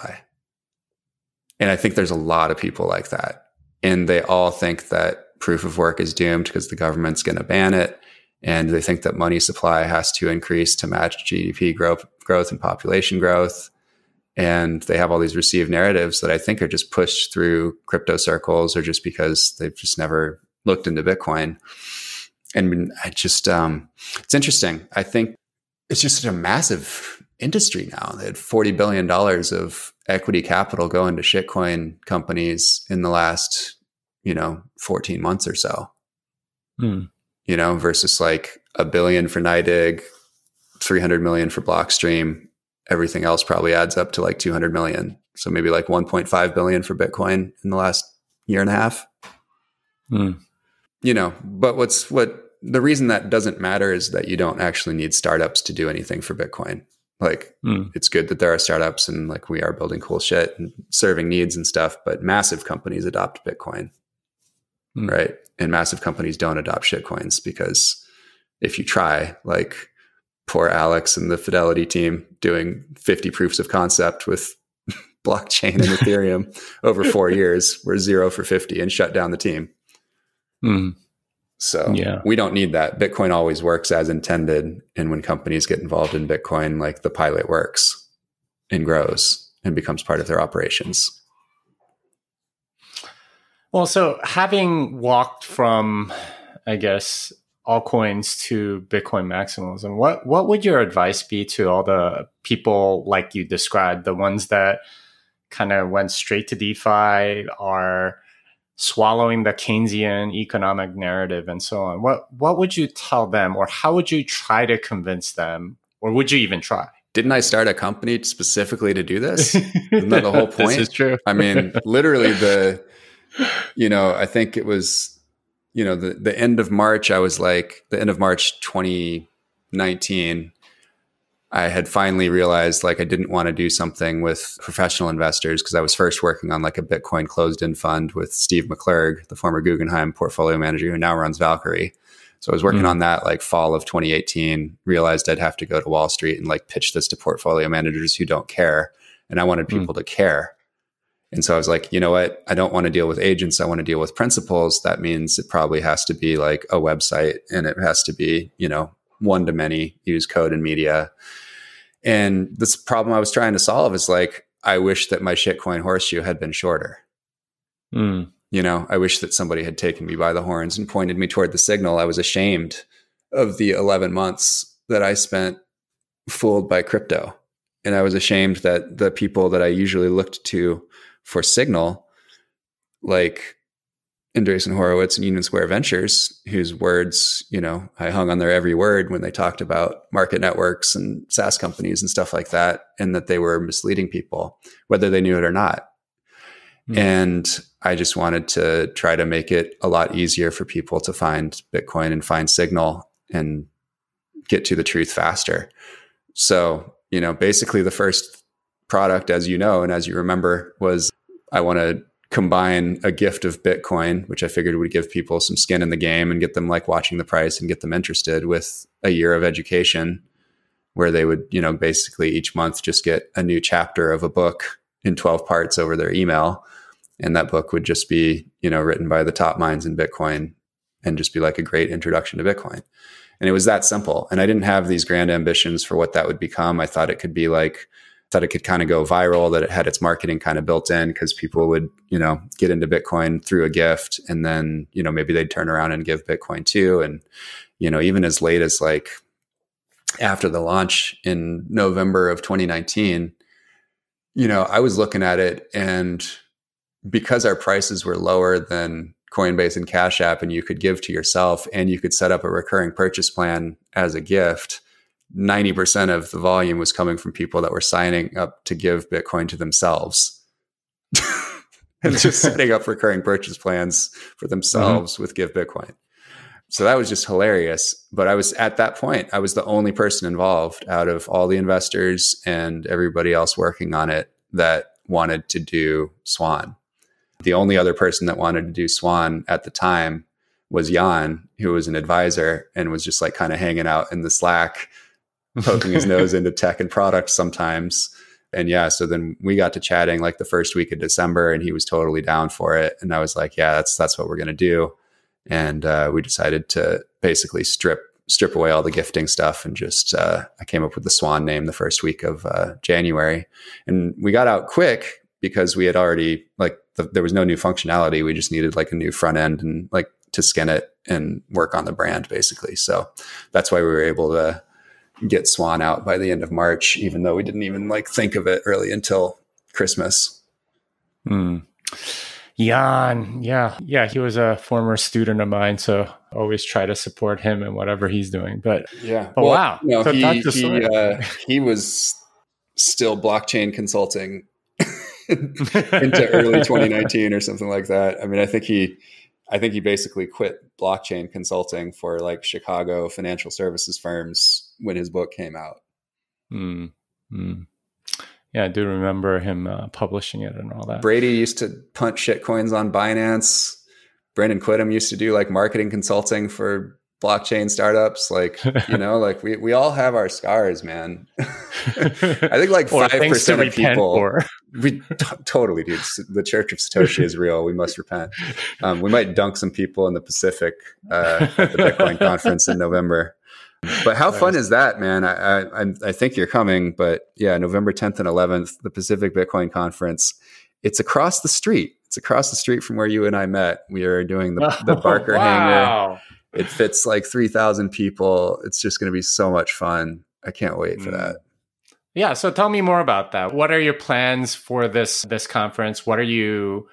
And I think there's a lot of people like that, and they all think that proof of work is doomed because the government's going to ban it, and they think that money supply has to increase to match G D P growth, growth and population growth. And they have all these received narratives that I think are just pushed through crypto circles, or just because they've just never looked into Bitcoin. And I just, um, it's interesting. I think it's just such a massive industry now. They had forty billion dollars of equity capital go into shitcoin companies in the last, you know, fourteen months or so, mm. you know, versus like a billion for NYDIG, three hundred million for Blockstream. Everything else probably adds up to like two hundred million. So maybe like one point five billion for Bitcoin in the last year and a half, mm. you know, but what's, what the reason that doesn't matter is that you don't actually need startups to do anything for Bitcoin. Like mm. it's good that there are startups and like we are building cool shit and serving needs and stuff, but massive companies adopt Bitcoin, mm. right? And massive companies don't adopt shit coins because if you try, like poor Alex and the Fidelity team doing fifty proofs of concept with blockchain and Ethereum over four years, we're zero for fifty and shut down the team. Mm. So yeah. we don't need that. Bitcoin always works as intended. And when companies get involved in Bitcoin, like the pilot works and grows and becomes part of their operations. Well, so having walked from, I guess, altcoins to Bitcoin maximalism, what, what would your advice be to all the people like you described, the ones that kind of went straight to DeFi, are swallowing the Keynesian economic narrative and so on? What what would you tell them, or how would you try to convince them, or would you even try? Didn't I start a company specifically to do this? Isn't that the whole point? This is true. I mean, literally the, you know, I think it was, you know, the, the end of March, I was like, the end of March twenty nineteen, I had finally realized like I didn't want to do something with professional investors because I was first working on like a Bitcoin closed-end fund with Steve McClurg, the former Guggenheim portfolio manager who now runs Valkyrie. So I was working mm. on that like fall of twenty eighteen, realized I'd have to go to Wall Street and like pitch this to portfolio managers who don't care. And I wanted people mm. to care. And so I was like, you know what? I don't want to deal with agents. I want to deal with principals. That means it probably has to be like a website and it has to be, you know, one to many, use code and media. And this problem I was trying to solve is like, I wish that my shitcoin horseshoe had been shorter. Mm. You know, I wish that somebody had taken me by the horns and pointed me toward the signal. I was ashamed of the eleven months that I spent fooled by crypto. And I was ashamed that the people that I usually looked to for signal, like Andreessen Horowitz and Union Square Ventures, whose words, you know, I hung on their every word when they talked about market networks and SaaS companies and stuff like that, and that they were misleading people, whether they knew it or not. Mm. And I just wanted to try to make it a lot easier for people to find Bitcoin and find signal and get to the truth faster. So, you know, basically the first product, as you know, and as you remember, was I want to combine a gift of Bitcoin, which I figured would give people some skin in the game and get them like watching the price and get them interested, with a year of education where they would, you know, basically each month just get a new chapter of a book in twelve parts over their email. And that book would just be, you know, written by the top minds in Bitcoin and just be like a great introduction to Bitcoin. And it was that simple. And I didn't have these grand ambitions for what that would become. I thought it could be like, that it could kind of go viral, that it had its marketing kind of built in because people would, you know, get into Bitcoin through a gift and then, you know, maybe they'd turn around and give Bitcoin too. And, you know, even as late as like after the launch in November of twenty nineteen, you know, I was looking at it, and because our prices were lower than Coinbase and Cash App, and you could give to yourself and you could set up a recurring purchase plan as a gift, ninety percent of the volume was coming from people that were signing up to give Bitcoin to themselves and just setting up recurring purchase plans for themselves mm-hmm. with Give Bitcoin. So that was just hilarious. But I was, at that point, I was the only person involved out of all the investors and everybody else working on it that wanted to do Swan. The only other person that wanted to do Swan at the time was Jan, who was an advisor and was just like kind of hanging out in the Slack, poking his nose into tech and products sometimes. And yeah, so then we got to chatting like the first week of December, and he was totally down for it. And I was like, yeah, that's that's what we're going to do. And uh, we decided to basically strip strip away all the gifting stuff. And just uh, I came up with the Swan name the first week of uh, January. And we got out quick because we had already like the, there was no new functionality. We just needed like a new front end and like to skin it and work on the brand basically. So that's why we were able to get Swan out by the end of March, even though we didn't even like think of it really until Christmas. Hmm. Jan, yeah, yeah, he was a former student of mine, so always try to support him and whatever he's doing. But yeah, but well, wow, no, so he he, uh, he was still blockchain consulting into early twenty nineteen or something like that. I mean, I think he I think he basically quit blockchain consulting for like Chicago financial services firms when his book came out. Mm, mm. Yeah, I do remember him uh, publishing it and all that. Brady used to punt shit coins on Binance. Brandon Quittam used to do like marketing consulting for blockchain startups. Like, you know, like we, we all have our scars, man. I think like five percent of people, we t- totally do. The Church of Satoshi is real. We must repent. Um, we might dunk some people in the Pacific uh, at the Bitcoin conference in November. But how fun is that, man? I, I I think you're coming, but yeah, November tenth and eleventh, the Pacific Bitcoin Conference. It's across the street. It's across the street from where you and I met. We are doing the, the Barker oh, wow. Hangar. It fits like three thousand people. It's just going to be so much fun. I can't wait for mm. that. Yeah. So tell me more about that. What are your plans for this this conference? What are you?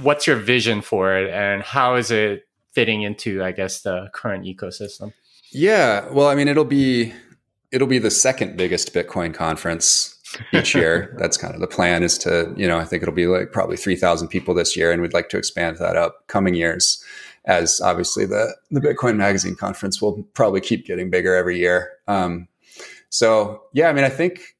What's your vision for it, and how is it fitting into, I guess, the current ecosystem? Yeah, well, I mean, it'll be it'll be the second biggest Bitcoin conference each year. That's kind of the plan, is to, you know, I think it'll be like probably three thousand people this year, and we'd like to expand that up coming years, as obviously the, the Bitcoin Magazine conference will probably keep getting bigger every year. Um, so, yeah, I mean, I think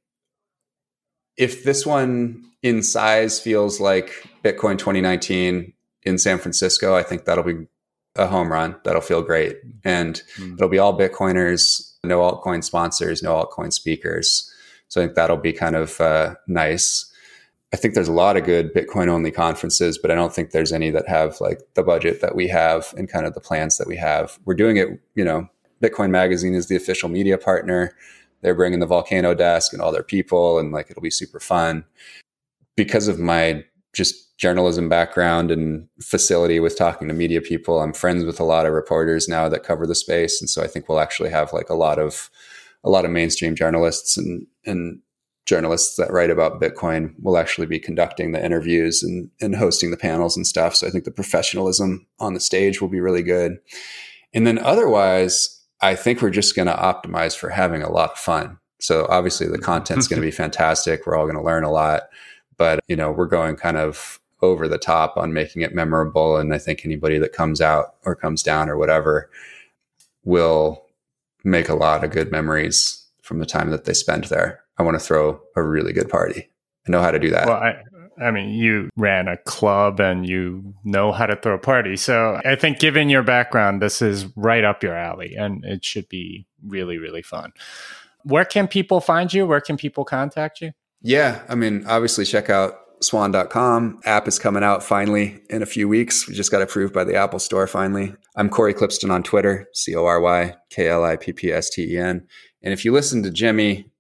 if this one in size feels like Bitcoin twenty nineteen in San Francisco, I think that'll be a home run. That'll feel great. And mm. it'll be all Bitcoiners, no altcoin sponsors, no altcoin speakers. So I think that'll be kind of uh, nice. I think there's a lot of good Bitcoin only conferences, but I don't think there's any that have like the budget that we have and kind of the plans that we have. We're doing it, you know, Bitcoin Magazine is the official media partner. They're bringing the Volcano desk and all their people, and like, it'll be super fun. Because of my just journalism background and facility with talking to media people, I'm friends with a lot of reporters now that cover the space. And so I think we'll actually have like a lot of, a lot of mainstream journalists and, and journalists that write about Bitcoin will actually be conducting the interviews and, and hosting the panels and stuff. So I think the professionalism on the stage will be really good. And then otherwise, I think we're just going to optimize for having a lot of fun. So obviously the content's going to be fantastic. We're all going to learn a lot. But, you know, we're going kind of over the top on making it memorable. And I think anybody that comes out or comes down or whatever will make a lot of good memories from the time that they spend there. I want to throw a really good party. I know how to do that. Well, I, I mean, you ran a club and you know how to throw a party. So I think given your background, this is right up your alley, and it should be really, really fun. Where can people find you? Where can people contact you? Yeah. I mean, obviously check out swan dot com. App is coming out finally in a few weeks. We just got approved by the Apple Store finally. I'm Cory Klipsten on Twitter, C O R Y K L I P P S T E N. And if you listen to Jimmy,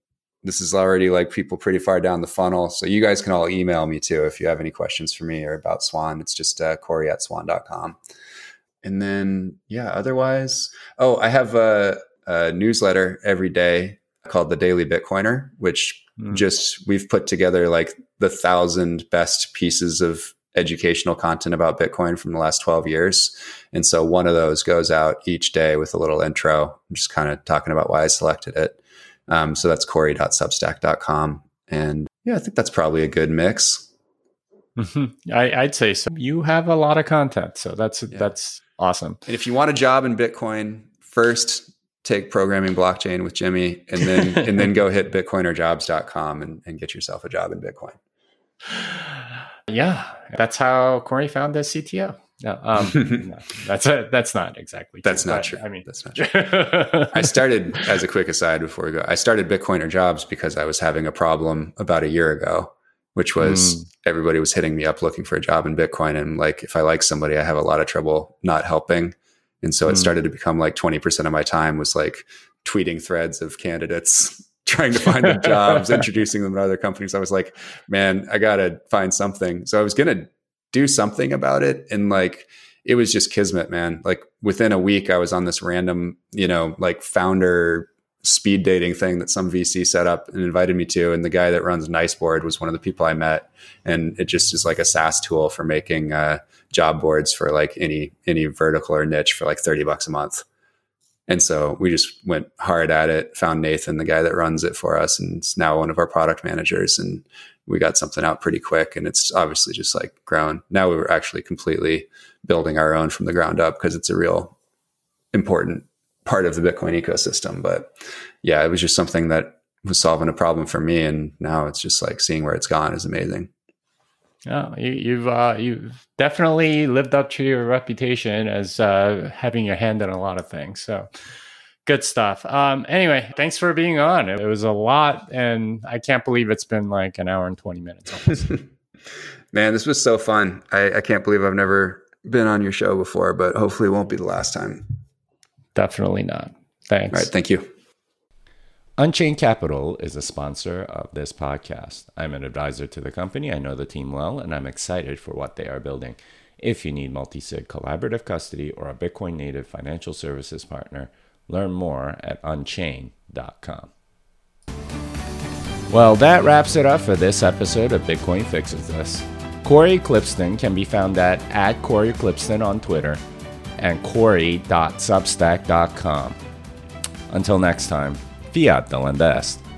this is already like people pretty far down the funnel. So you guys can all email me too if you have any questions for me or about Swan. It's just uh, Cory at swan dot com. And then, yeah, otherwise, oh, I have a, a newsletter every day called The Daily Bitcoiner, which just we've put together like the thousand best pieces of educational content about Bitcoin from the last twelve years. And so one of those goes out each day with a little intro. I'm just kind of talking about why I selected it. Um, so that's cory dot substack dot com. And yeah, I think that's probably a good mix. Mm-hmm. I, I'd say so. You have a lot of content. So that's, yeah. that's awesome. And if you want a job in Bitcoin, first, take Programming Blockchain with Jimmy, and then and then go hit bitcoinerjobs dot com and, and get yourself a job in Bitcoin. Yeah, that's how Cory found the C T O. No, um, no, that's a, that's not exactly true. That's not true. I mean, that's not true. I started, as a quick aside before we go, I started Bitcoiner Jobs because I was having a problem about a year ago, which was mm. everybody was hitting me up looking for a job in Bitcoin, and like if I like somebody, I have a lot of trouble not helping. And so it started to become like twenty percent of my time was like tweeting threads of candidates, trying to find them jobs, introducing them to other companies. I was like, man, I got to find something. So I was going to do something about it. And like, it was just kismet, man. Like within a week, I was on this random, you know, like founder speed dating thing that some V C set up and invited me to. And the guy that runs Niceboard was one of the people I met. And it just is like a SaaS tool for making uh, job boards for like any any vertical or niche for like thirty bucks a month. And so we just went hard at it, found Nathan, the guy that runs it for us, and it's now one of our product managers. And we got something out pretty quick. And it's obviously just like grown. Now we were actually completely building our own from the ground up, because it's a real important part of the Bitcoin ecosystem. But yeah, it was just something that was solving a problem for me. And now it's just like seeing where it's gone is amazing. Yeah, you, you've uh, you've definitely lived up to your reputation as uh, having your hand in a lot of things. So good stuff. Um, anyway, thanks for being on. It was a lot, and I can't believe it's been like an hour and twenty minutes almost. Man, this was so fun. I, I can't believe I've never been on your show before, but hopefully it won't be the last time. Definitely not. Thanks. All right, thank you. Unchained Capital is a sponsor of this podcast. I'm an advisor to the company. I know the team well, and I'm excited for what they are building. If you need multi-sig collaborative custody or a Bitcoin native financial services partner, learn more at unchained dot com. Well, that wraps it up for this episode of Bitcoin Fixes This. Cory Klipsten can be found at, at Cory Klipsten on Twitter and cory dot substack dot com. Until next time. Fiat del Invest.